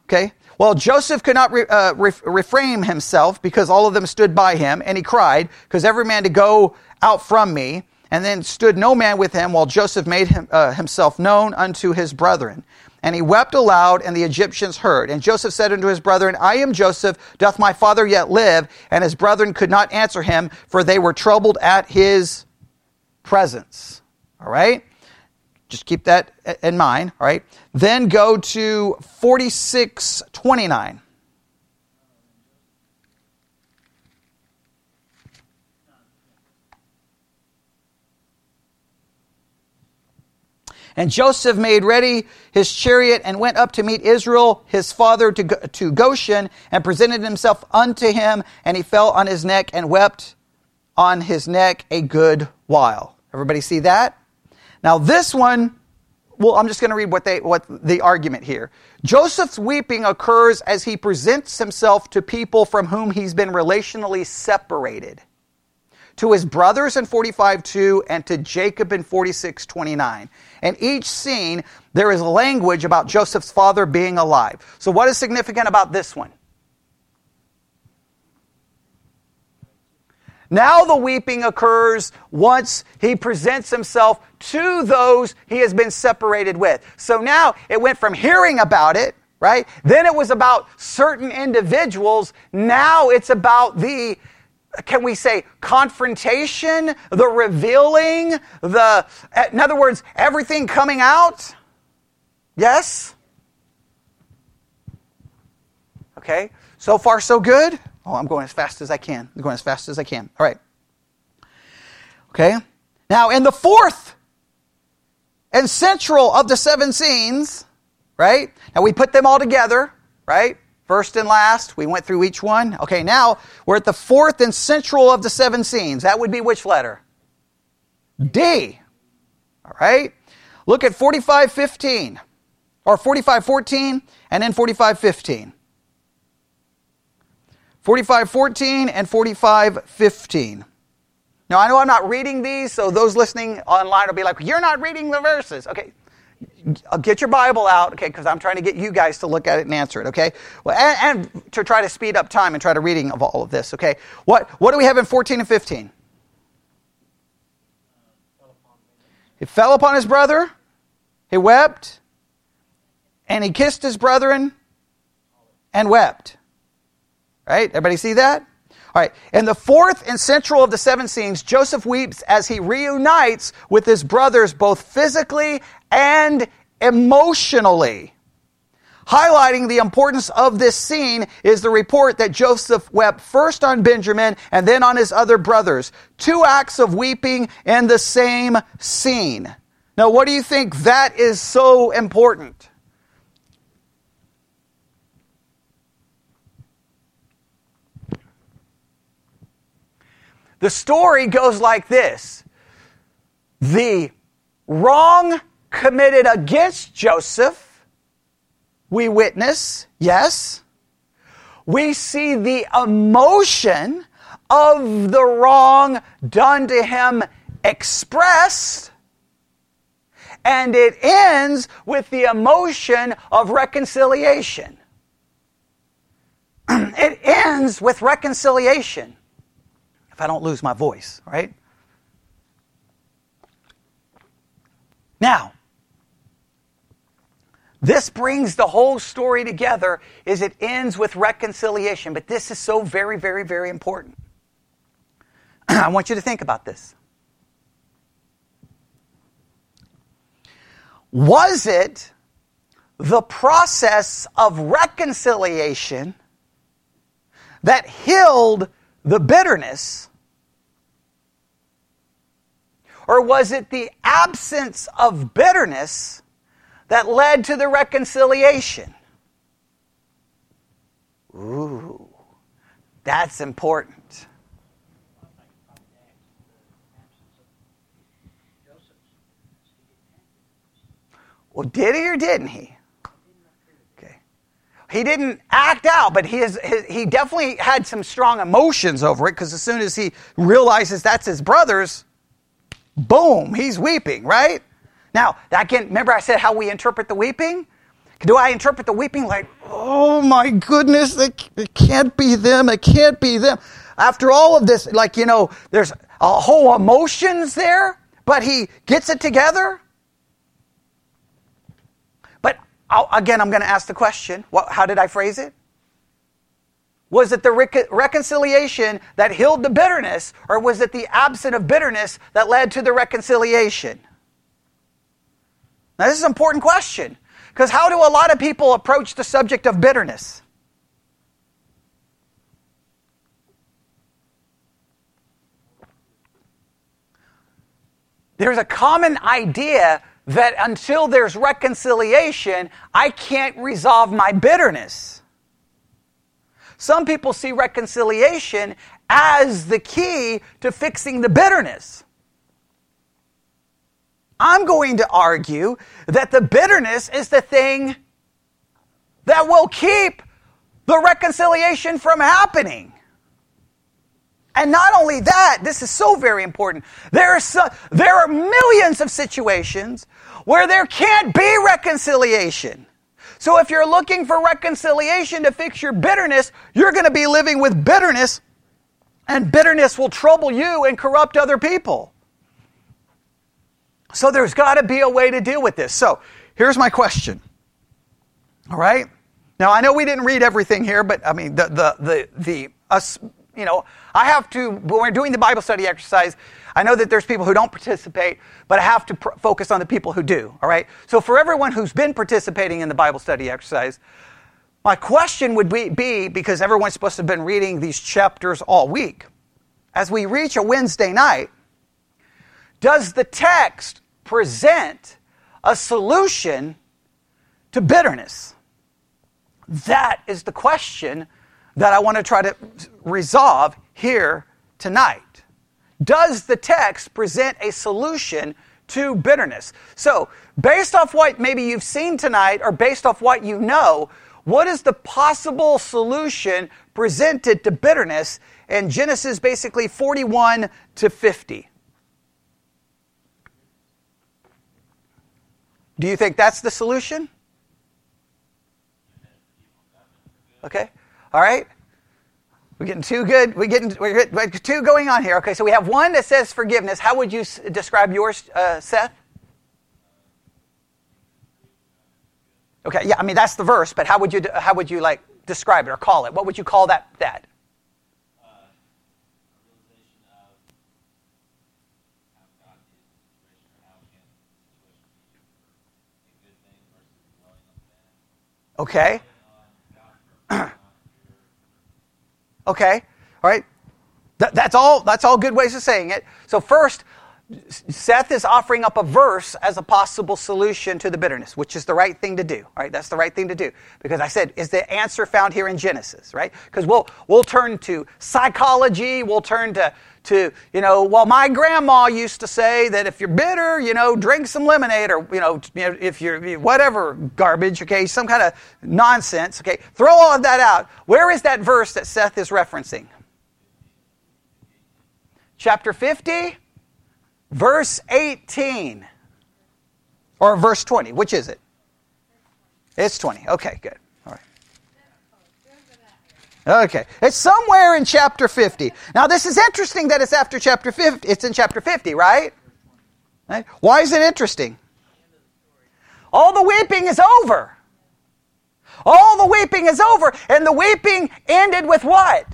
okay. Well, Joseph could not refrain himself because all of them stood by him, and he cried, because every man to go out from me, and then stood no man with him, while Joseph made himself known unto his brethren. And he wept aloud, and the Egyptians heard. And Joseph said unto his brethren, I am Joseph, doth my father yet live? And his brethren could not answer him, for they were troubled at his presence. All right? Just keep that in mind, all right? Then go to 46:29. And Joseph made ready his chariot and went up to meet Israel, his father, to Goshen, and presented himself unto him. And he fell on his neck and wept on his neck a good while. Everybody see that? Now this one, well, I'm just going to read what the argument here. Joseph's weeping occurs as he presents himself to people from whom he's been relationally separated, to his brothers in 45:2 and to Jacob in 46:29. In each scene, there is language about Joseph's father being alive. So what is significant about this one? Now the weeping occurs once he presents himself to those he has been separated with. So now it went from hearing about it, right? Then it was about certain individuals. Now it's about the, can we say, confrontation, the revealing, in other words, everything coming out? Yes? Okay, so far so good? Oh, I'm going as fast as I can. All right. Okay. Now, in the fourth and central of the seven scenes, right? Now, we put them all together, right? First and last. We went through each one. Okay, now we're at the fourth and central of the seven scenes. That would be which letter? D. All right. Look at 45:15, or 45:14, and then 45:15. 45:14 and 45:15. Now, I know I'm not reading these, so those listening online will be like, you're not reading the verses. Okay, get your Bible out, okay, because I'm trying to get you guys to look at it and answer it, okay? Well, and to try to speed up time and try to reading of all of this, okay? What do we have in 14 and 15? It fell upon his brother, he wept, and he kissed his brethren and wept. Right? Everybody see that? All right. In the fourth and central of the seven scenes, Joseph weeps as he reunites with his brothers both physically and emotionally. Highlighting the importance of this scene is the report that Joseph wept first on Benjamin and then on his other brothers. Two acts of weeping in the same scene. Now, what do you think that is so important? The story goes like this. The wrong committed against Joseph, we witness, yes. We see the emotion of the wrong done to him expressed, and it ends with the emotion of reconciliation. It ends with reconciliation. If I don't lose my voice, right? Now, this brings the whole story together is it ends with reconciliation, but this is so very, very, very important. I want you to think about this. Was it the process of reconciliation that healed the bitterness, or was it the absence of bitterness that led to the reconciliation? Ooh, that's important. Well, did he or didn't he? He didn't act out, but he definitely had some strong emotions over it, because as soon as he realizes that's his brother's, boom, he's weeping, right? Now, remember I said how we interpret the weeping? Do I interpret the weeping like, oh my goodness, it can't be them, it can't be them. After all of this, there's a whole emotions there, but he gets it together. Again, I'm going to ask the question. How did I phrase it? Was it the reconciliation that healed the bitterness, or was it the absence of bitterness that led to the reconciliation? Now, this is an important question, because how do a lot of people approach the subject of bitterness? There's a common idea that until there's reconciliation, I can't resolve my bitterness. Some people see reconciliation as the key to fixing the bitterness. I'm going to argue that the bitterness is the thing that will keep the reconciliation from happening. And not only that, this is so very important. There are millions of situations where there can't be reconciliation. So if you're looking for reconciliation to fix your bitterness, you're going to be living with bitterness, and bitterness will trouble you and corrupt other people. So there's got to be a way to deal with this. So here's my question. All right? Now, I know we didn't read everything here, but I mean, when we're doing the Bible study exercise, I know that there's people who don't participate, but I have to focus on the people who do, all right? So for everyone who's been participating in the Bible study exercise, my question would be because everyone's supposed to have been reading these chapters all week, as we reach a Wednesday night, does the text present a solution to bitterness? That is the question that I want to try to resolve here tonight. Does the text present a solution to bitterness? So, based off what maybe you've seen tonight, or based off what you know, what is the possible solution presented to bitterness in Genesis basically 41 to 50? Do you think that's the solution? Okay. All right? We're getting too good. We're two going on here. Okay, so we have one that says forgiveness. How would you describe yours, Seth? Okay, yeah, I mean, that's the verse, but how would you like describe it or call it? What would you call that? Realization of how God did the situation, or how can the situation be a good thing versus dwelling on bad. Okay. Okay, all right. That's all good ways of saying it. So first, Seth is offering up a verse as a possible solution to the bitterness, which is the right thing to do. All right, that's the right thing to do. Because I said, is the answer found here in Genesis, right? Because we'll turn to psychology, we'll turn to my grandma used to say that if you're bitter, drink some lemonade, or, if you're whatever garbage, okay, some kind of nonsense, okay, throw all of that out. Where is that verse that Seth is referencing? Chapter 50, verse 18, or verse 20, which is it? It's 20, okay, good. Okay, it's somewhere in chapter 50. Now, this is interesting that it's after chapter 50. It's in chapter 50, right? Why is it interesting? All the weeping is over. All the weeping is over, and the weeping ended with what?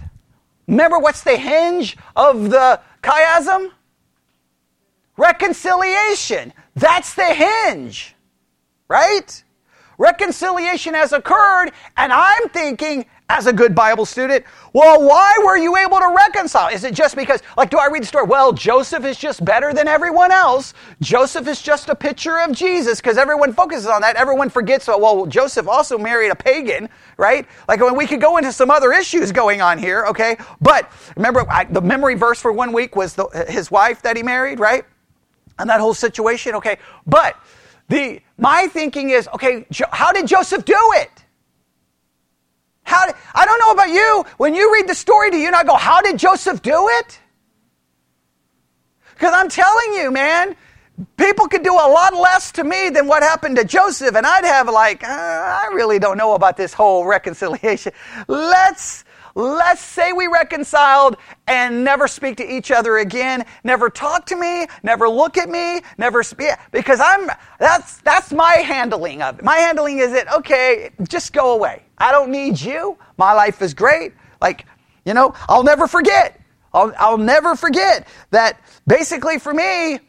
Remember, what's the hinge of the chiasm? Reconciliation. That's the hinge, right? Reconciliation has occurred, and I'm thinking, as a good Bible student, well, why were you able to reconcile? Is it just because, do I read the story? Well, Joseph is just better than everyone else. Joseph is just a picture of Jesus, because everyone focuses on that. Everyone forgets, well, Joseph also married a pagan, right? We could go into some other issues going on here, okay? But remember, the memory verse for one week was his wife that he married, right? And that whole situation, okay? But my thinking is, okay, how did Joseph do it? I don't know about you. When you read the story, do you not go, how did Joseph do it? Because I'm telling you, man, people could do a lot less to me than what happened to Joseph, and I'd have I really don't know about this whole reconciliation. Let's say we reconciled and never speak to each other again, never talk to me, never look at me, never speak, because that's my handling of it. My handling is that, okay, just go away. I don't need you. My life is great. I'll never forget. I'll never forget that basically for me,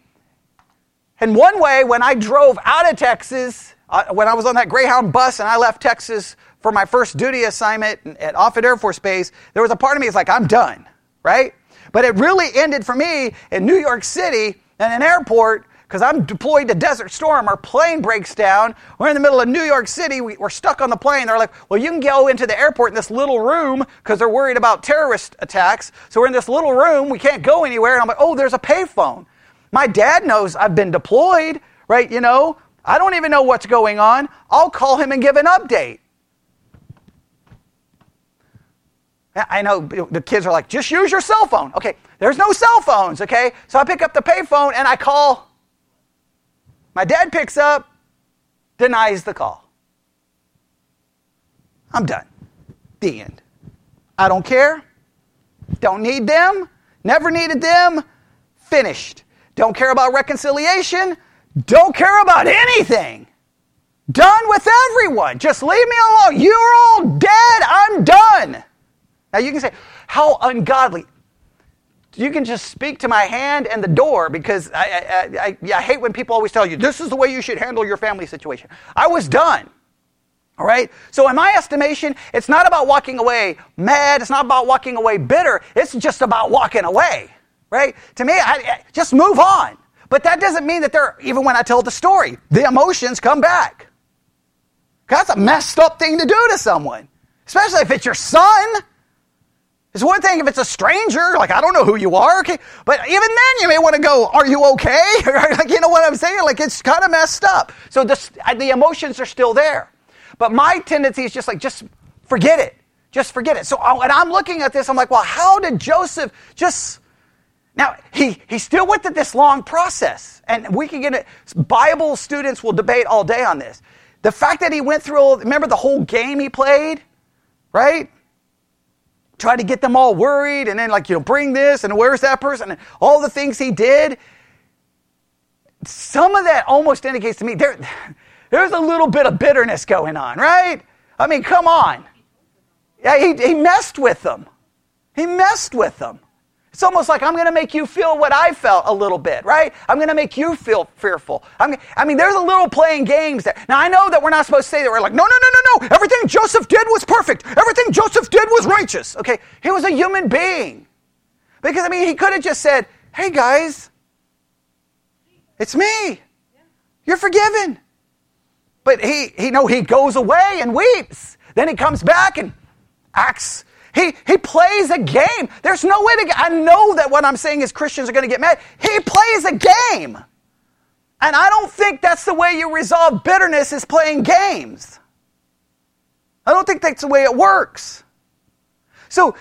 in one way, when I drove out of Texas, when I was on that Greyhound bus and I left Texas for my first duty assignment at Offutt Air Force Base, there was a part of me that's like, I'm done, right? But it really ended for me in New York City in an airport because I'm deployed to Desert Storm. Our plane breaks down. We're in the middle of New York City. We're stuck on the plane. They're like, well, you can go into the airport in this little room because they're worried about terrorist attacks. So we're in this little room. We can't go anywhere. And I'm like, oh, there's a payphone. My dad knows I've been deployed, right? You know, I don't even know what's going on. I'll call him and give an update. I know the kids are like, just use your cell phone. Okay, there's no cell phones, okay? So I pick up the payphone and I call. My dad picks up, denies the call. I'm done. The end. I don't care. Don't need them. Never needed them. Finished. Don't care about reconciliation. Don't care about anything. Done with everyone. Just leave me alone. You're all dead. I'm done. Now you can say, how ungodly. You can just speak to my hand and the door, because I hate when people always tell you, this is the way you should handle your family situation. I was done. All right? So in my estimation, it's not about walking away mad. It's not about walking away bitter. It's just about walking away. Right? To me, I just move on. But that doesn't mean that even when I tell the story, the emotions come back. That's a messed up thing to do to someone, especially if it's your son. It's one thing if it's a stranger, like, I don't know who you are, okay? But even then you may want to go, are you okay? Like, you know what I'm saying? Like, it's kind of messed up. So the emotions are still there. But my tendency is just like, just forget it. Just forget it. So when I'm looking at this, I'm like, well, how did Joseph just... Now, he still went through this long process. And we can get it. Bible students will debate all day on this. The fact that he went through, remember the whole game he played? Right? Try to get them all worried, and then like, you know, bring this, and where's that person, and all the things he did. Some of that almost indicates to me there's a little bit of bitterness going on, right? I mean, come on. Yeah, he messed with them. He messed with them. It's almost like, I'm going to make you feel what I felt a little bit, right? I'm going to make you feel fearful. I mean, there's a little playing games there. Now, I know that we're not supposed to say that. We're like, no. Everything Joseph did was perfect. Everything Joseph did was righteous. Okay, he was a human being. Because, I mean, he could have just said, hey, guys, it's me. You're forgiven. But he goes away and weeps. Then he comes back and acts. He plays a game. There's no way to... I know that what I'm saying is Christians are going to get mad. He plays a game. And I don't think that's the way you resolve bitterness, is playing games. I don't think that's the way it works. So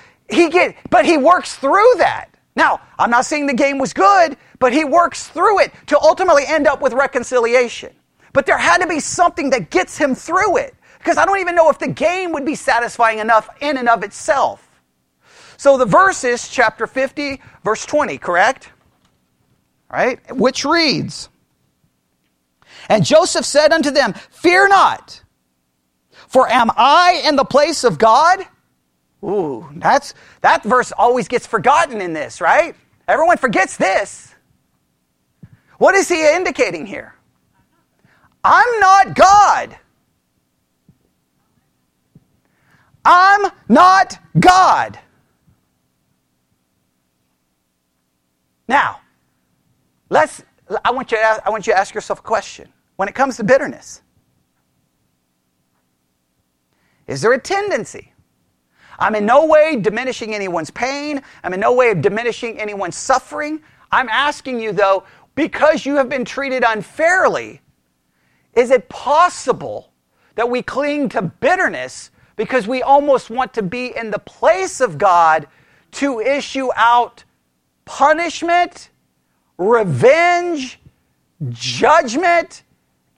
but he works through that. Now, I'm not saying the game was good, but he works through it to ultimately end up with reconciliation. But there had to be something that gets him through it. Because I don't even know if the game would be satisfying enough in and of itself. So the verse is chapter 50, verse 20, correct? All right, which reads, And Joseph said unto them, Fear not, for am I in the place of God? Ooh, that verse always gets forgotten in this, right? Everyone forgets this. What is he indicating here? I'm not God. I'm not God. Now, I want you to ask yourself a question. When it comes to bitterness, is there a tendency? I'm in no way diminishing anyone's pain. I'm in no way diminishing anyone's suffering. I'm asking you, though, because you have been treated unfairly, is it possible that we cling to bitterness because we almost want to be in the place of God to issue out punishment, revenge, judgment,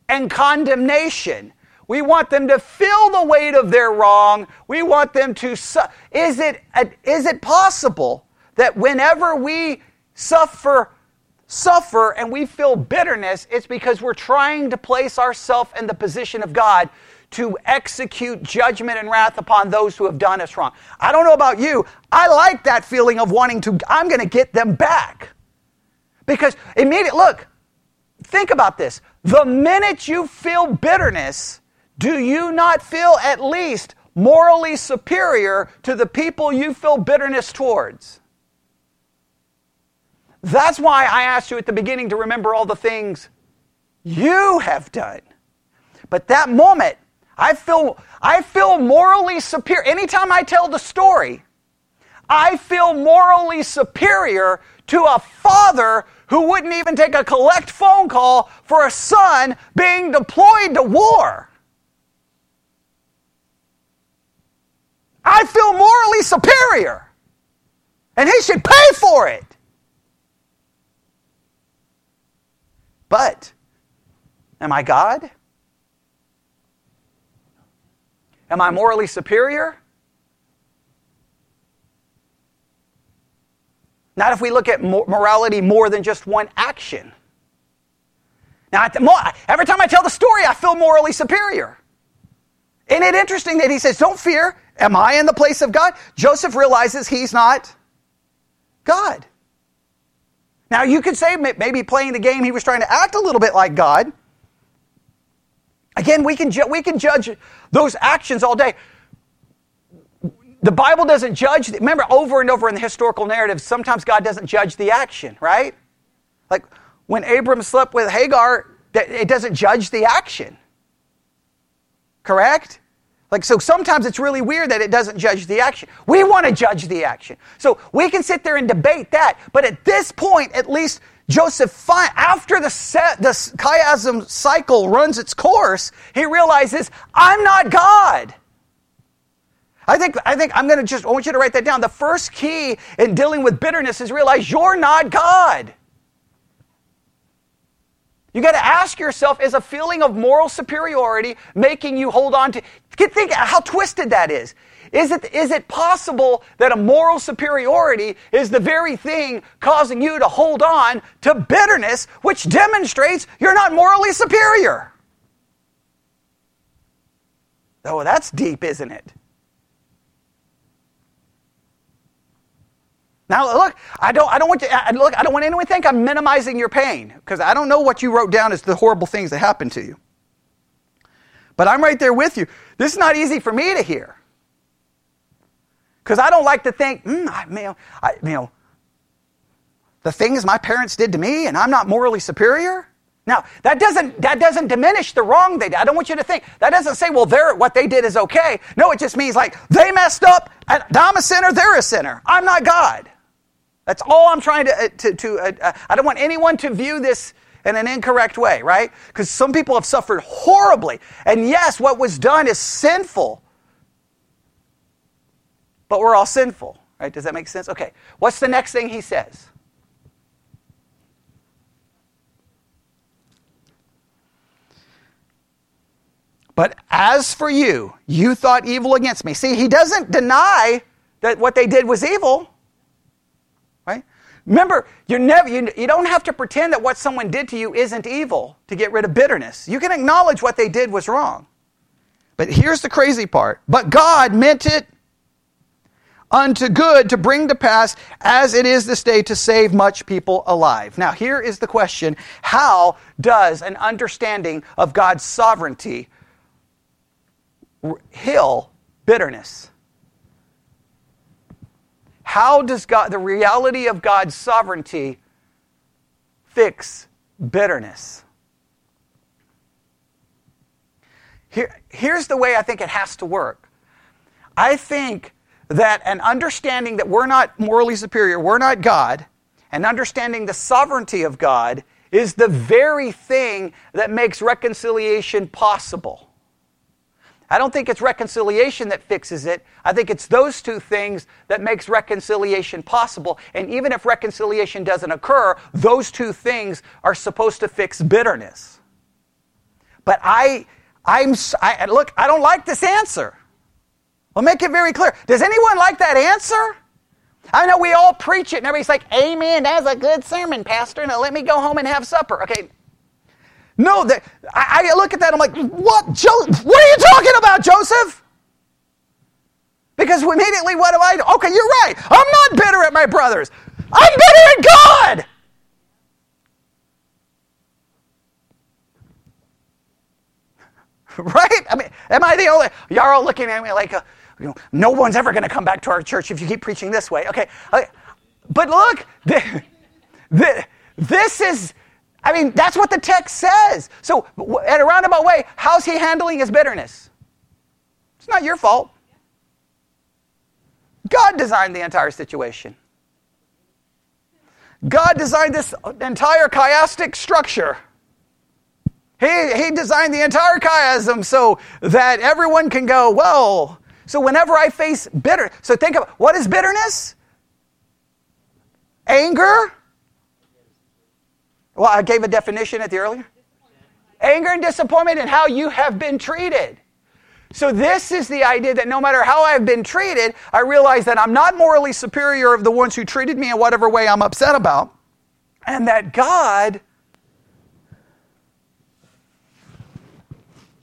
and condemnation? We want them to feel the weight of their wrong. We want them to... Is it possible that whenever we suffer and we feel bitterness, it's because we're trying to place ourselves in the position of God to execute judgment and wrath upon those who have done us wrong? I don't know about you. I like that feeling of wanting to, I'm going to get them back. Because look, think about this. The minute you feel bitterness, do you not feel at least morally superior to the people you feel bitterness towards? That's why I asked you at the beginning to remember all the things you have done. But that moment, I feel morally superior. Anytime I tell the story, I feel morally superior to a father who wouldn't even take a collect phone call for a son being deployed to war. I feel morally superior, and he should pay for it. But, am I God? Am I morally superior? Not if we look at morality more than just one action. Now, every time I tell the story, I feel morally superior. Isn't it interesting that he says, don't fear, am I in the place of God? Joseph realizes he's not God. Now, you could say maybe playing the game, he was trying to act a little bit like God. Again, we can judge those actions all day. The Bible doesn't judge. Remember, over and over in the historical narrative, sometimes God doesn't judge the action, right? Like when Abram slept with Hagar, it doesn't judge the action. Correct? Like, so sometimes it's really weird that it doesn't judge the action. We want to judge the action. So we can sit there and debate that. But at this point, at least Joseph, after the chiasm cycle runs its course, he realizes, I'm not God. I want you to write that down. The first key in dealing with bitterness is realize you're not God. You got to ask yourself, is a feeling of moral superiority making you hold on to... Think how twisted that is. Is it possible that a moral superiority is the very thing causing you to hold on to bitterness, which demonstrates you're not morally superior? Oh, that's deep, isn't it? Now look, I don't want anyone to think I'm minimizing your pain, because I don't know what you wrote down as the horrible things that happened to you. But I'm right there with you. This is not easy for me to hear, because I don't like to think, the things my parents did to me, and I'm not morally superior. Now that doesn't diminish the wrong they did. I don't want you to think that doesn't say, well, what they did is okay. No, it just means like they messed up. And I'm a sinner. They're a sinner. I'm not God. That's all I'm trying to I don't want anyone to view this in an incorrect way, right? Because some people have suffered horribly. And yes, what was done is sinful. But we're all sinful, right? Does that make sense? Okay. What's the next thing he says? But as for you, you thought evil against me. See, he doesn't deny that what they did was evil. Right? Remember, you don't have to pretend that what someone did to you isn't evil to get rid of bitterness. You can acknowledge what they did was wrong. But here's the crazy part. But God meant it unto good to bring to pass as it is this day to save much people alive. Now, here is the question. How does an understanding of God's sovereignty heal bitterness? How does God, the reality of God's sovereignty, fix bitterness? Here's the way I think it has to work. I think that an understanding that we're not morally superior, we're not God, and understanding the sovereignty of God is the very thing that makes reconciliation possible. I don't think it's reconciliation that fixes it. I think it's those two things that makes reconciliation possible. And even if reconciliation doesn't occur, those two things are supposed to fix bitterness. But I don't like this answer. I'll make it very clear. Does anyone like that answer? I know we all preach it, and everybody's like, amen, that's a good sermon, Pastor. Now let me go home and have supper. Okay. No, I look at that, I'm like, what are you talking about, Joseph? Because immediately, what do I do? Okay, you're right. I'm not bitter at my brothers. I'm bitter at God. Right? I mean, am I the only... Y'all are all looking at me like, no one's ever going to come back to our church if you keep preaching this way. Okay, but look... This is, I mean, that's what the text says. So, in a roundabout way, how's he handling his bitterness? It's not your fault. God designed the entire situation. God designed this entire chiastic structure. He designed the entire chiasm so that everyone can go, well, so whenever I face bitter, so think of, what is bitterness? Anger? Well, I gave a definition at the earlier. Anger and disappointment in how you have been treated. So this is the idea that no matter how I've been treated, I realize that I'm not morally superior of the ones who treated me in whatever way I'm upset about, and that God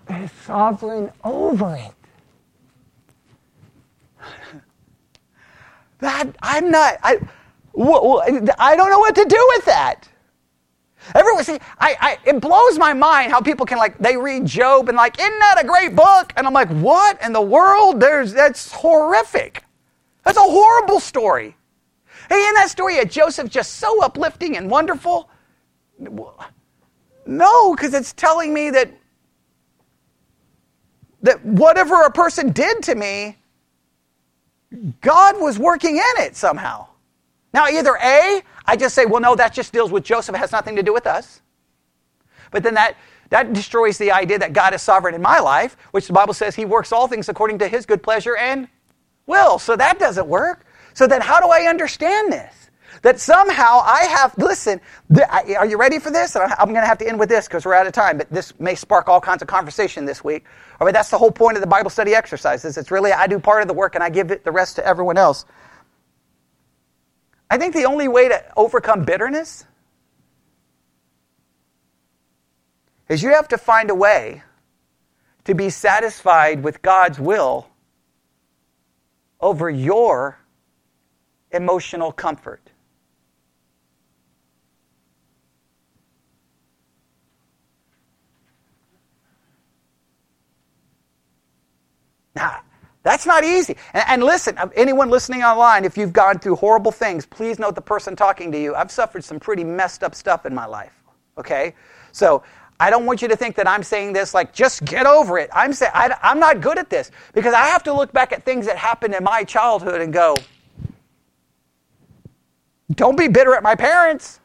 is sovereign over it. I don't know what to do with that. Everyone, see, it blows my mind how people can, like, they read Job and, like, isn't that a great book? And I'm like, what in the world? That's horrific. That's a horrible story. Hey, in that story of Joseph, just so uplifting and wonderful. No, because it's telling me that whatever a person did to me, God was working in it somehow. Now, either A, I just say, well, no, that just deals with Joseph. It has nothing to do with us. But then that destroys the idea that God is sovereign in my life, which the Bible says he works all things according to his good pleasure and will. So that doesn't work. So then how do I understand this? That somehow I have, are you ready for this? And I'm going to have to end with this because we're out of time, but this may spark all kinds of conversation this week. I mean, that's the whole point of the Bible study exercises. It's really, I do part of the work and I give it, the rest to everyone else. I think the only way to overcome bitterness is you have to find a way to be satisfied with God's will over your emotional comfort. Now, that's not easy. And listen, anyone listening online, if you've gone through horrible things, please note the person talking to you. I've suffered some pretty messed up stuff in my life, okay? So I don't want you to think that I'm saying this like, just get over it. I'm saying, I'm not good at this because I have to look back at things that happened in my childhood and go, don't be bitter at my parents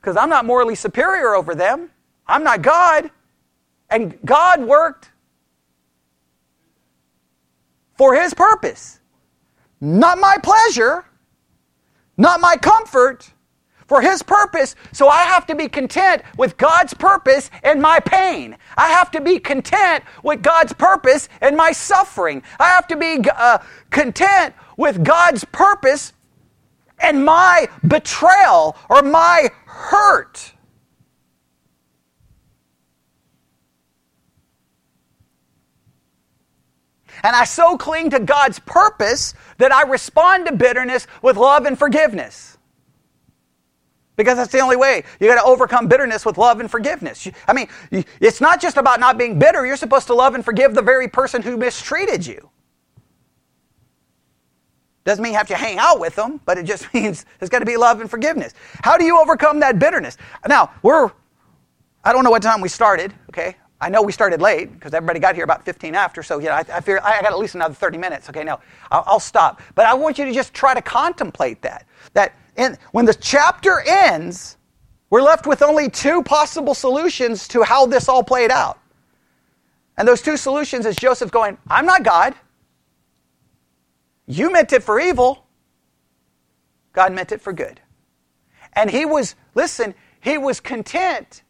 because I'm not morally superior over them. I'm not God. And God worked for his purpose. Not my pleasure, not my comfort, for his purpose. So I have to be content with God's purpose and my pain. I have to be content with God's purpose and my suffering. I have to be content with God's purpose and my betrayal or my hurt. And I so cling to God's purpose that I respond to bitterness with love and forgiveness. Because that's the only way. You got to overcome bitterness with love and forgiveness. I mean, it's not just about not being bitter. You're supposed to love and forgive the very person who mistreated you. Doesn't mean you have to hang out with them, but it just means there's got to be love and forgiveness. How do you overcome that bitterness? Now, I don't know what time we started, okay? I know we started late because everybody got here about 15 after, so you know, I fear I got at least another 30 minutes. Okay, now I'll stop. But I want you to just try to contemplate that when the chapter ends, we're left with only two possible solutions to how this all played out. And those two solutions is Joseph going, I'm not God. You meant it for evil. God meant it for good. And he was content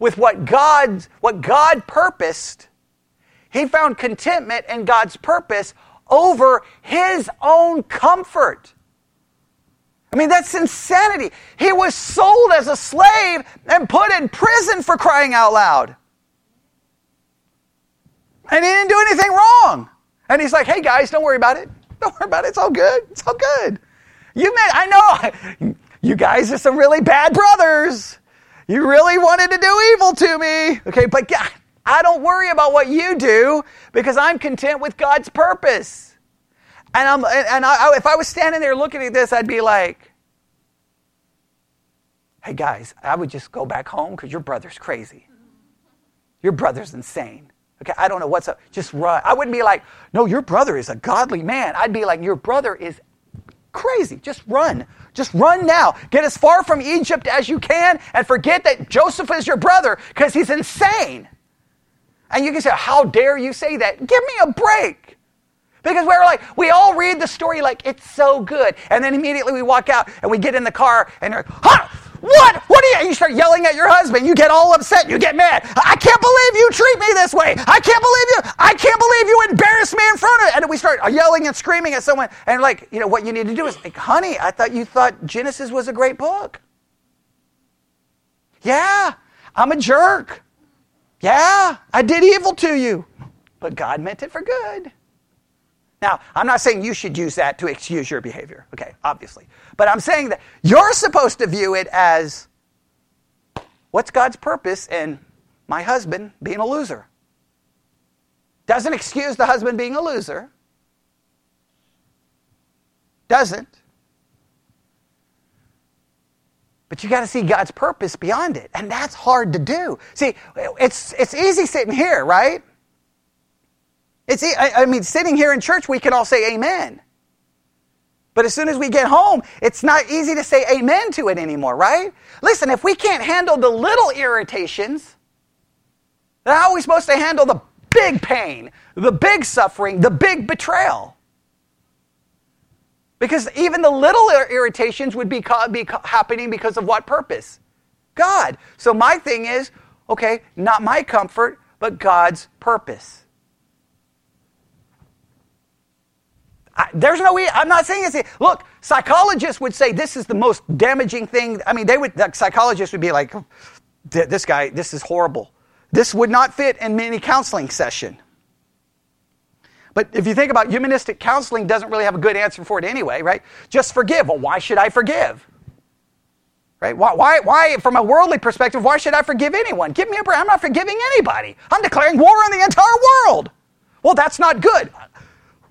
with what God purposed. He found contentment in God's purpose over his own comfort. I mean, that's insanity. He was sold as a slave and put in prison for crying out loud. And he didn't do anything wrong. And he's like, hey guys, don't worry about it. Don't worry about it. It's all good. It's all good. I know you guys are some really bad brothers. You really wanted to do evil to me. Okay, but God, I don't worry about what you do because I'm content with God's purpose. And if I was standing there looking at this, I'd be like, hey guys, I would just go back home because your brother's crazy. Your brother's insane. Okay, I don't know what's up. Just run. I wouldn't be like, no, your brother is a godly man. I'd be like, your brother is crazy. Just run. Just run now. Get as far from Egypt as you can and forget that Joseph is your brother because he's insane. And you can say, how dare you say that? Give me a break. Because we're like, we all read the story like, it's so good. And then immediately we walk out and we get in the car and you're like, huh? What? What are you? And you start yelling at your husband. You get all upset. You get mad. I can't believe you treat me this way. I can't believe you. I can't believe you embarrassed me in front of it. And we start yelling and screaming at someone. And like, you know, what you need to do is like, honey, I thought you thought Genesis was a great book. Yeah, I'm a jerk. Yeah, I did evil to you. But God meant it for good. Now, I'm not saying you should use that to excuse your behavior, okay, obviously. But I'm saying that you're supposed to view it as, what's God's purpose in my husband being a loser? Doesn't excuse the husband being a loser. Doesn't. But you got to see God's purpose beyond it, and that's hard to do. See, it's easy sitting here, right? Sitting here in church, we can all say amen. But as soon as we get home, it's not easy to say amen to it anymore, right? Listen, if we can't handle the little irritations, then how are we supposed to handle the big pain, the big suffering, the big betrayal? Because even the little irritations would be happening because of what purpose? God. So my thing is, okay, not my comfort, but God's purpose. There's no way. I'm not saying it's. Look, psychologists would say this is the most damaging thing. I mean, psychologists would be like, this guy, this is horrible. This would not fit in any counseling session. But if you think about humanistic counseling, doesn't really have a good answer for it anyway, right? Just forgive. Well, why should I forgive? Right? Why, from a worldly perspective, why should I forgive anyone? Give me a break. I'm not forgiving anybody. I'm declaring war on the entire world. Well, that's not good.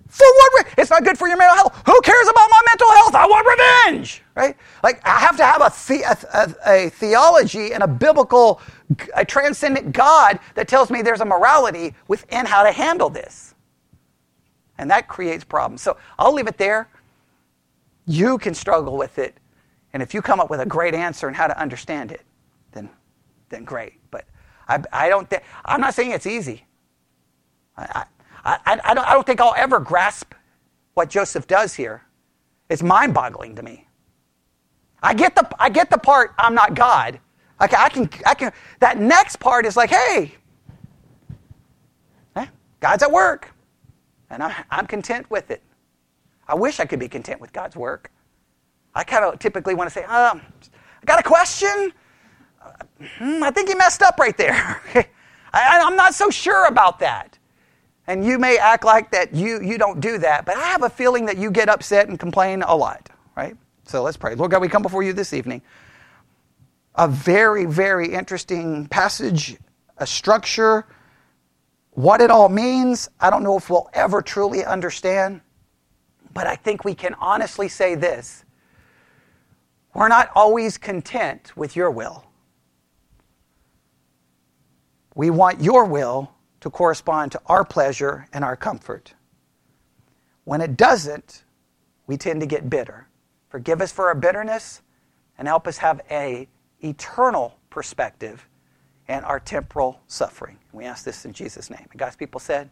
For what? It's not good for your mental health. Who cares about my mental health? I want revenge, right? Like, I have to have a theology and a transcendent God that tells me there's a morality within how to handle this. And that creates problems. So I'll leave it there. You can struggle with it. And if you come up with a great answer on how to understand it, then great. But I'm not saying it's easy. I don't think I'll ever grasp what Joseph does here. It's mind-boggling to me. I get the part, I'm not God. I can. That next part is like, hey, God's at work, and I'm content with it. I wish I could be content with God's work. I kind of typically want to say, I got a question. I think he messed up right there. I'm not so sure about that. And you may act like that you don't do that, but I have a feeling that you get upset and complain a lot, right? So let's pray. Lord God, we come before you this evening. A very, very interesting passage, a structure, what it all means. I don't know if we'll ever truly understand, but I think we can honestly say this. We're not always content with your will. We want your will to correspond to our pleasure and our comfort. When it doesn't, we tend to get bitter. Forgive us for our bitterness and help us have an eternal perspective and our temporal suffering. We ask this in Jesus' name. And God's people said...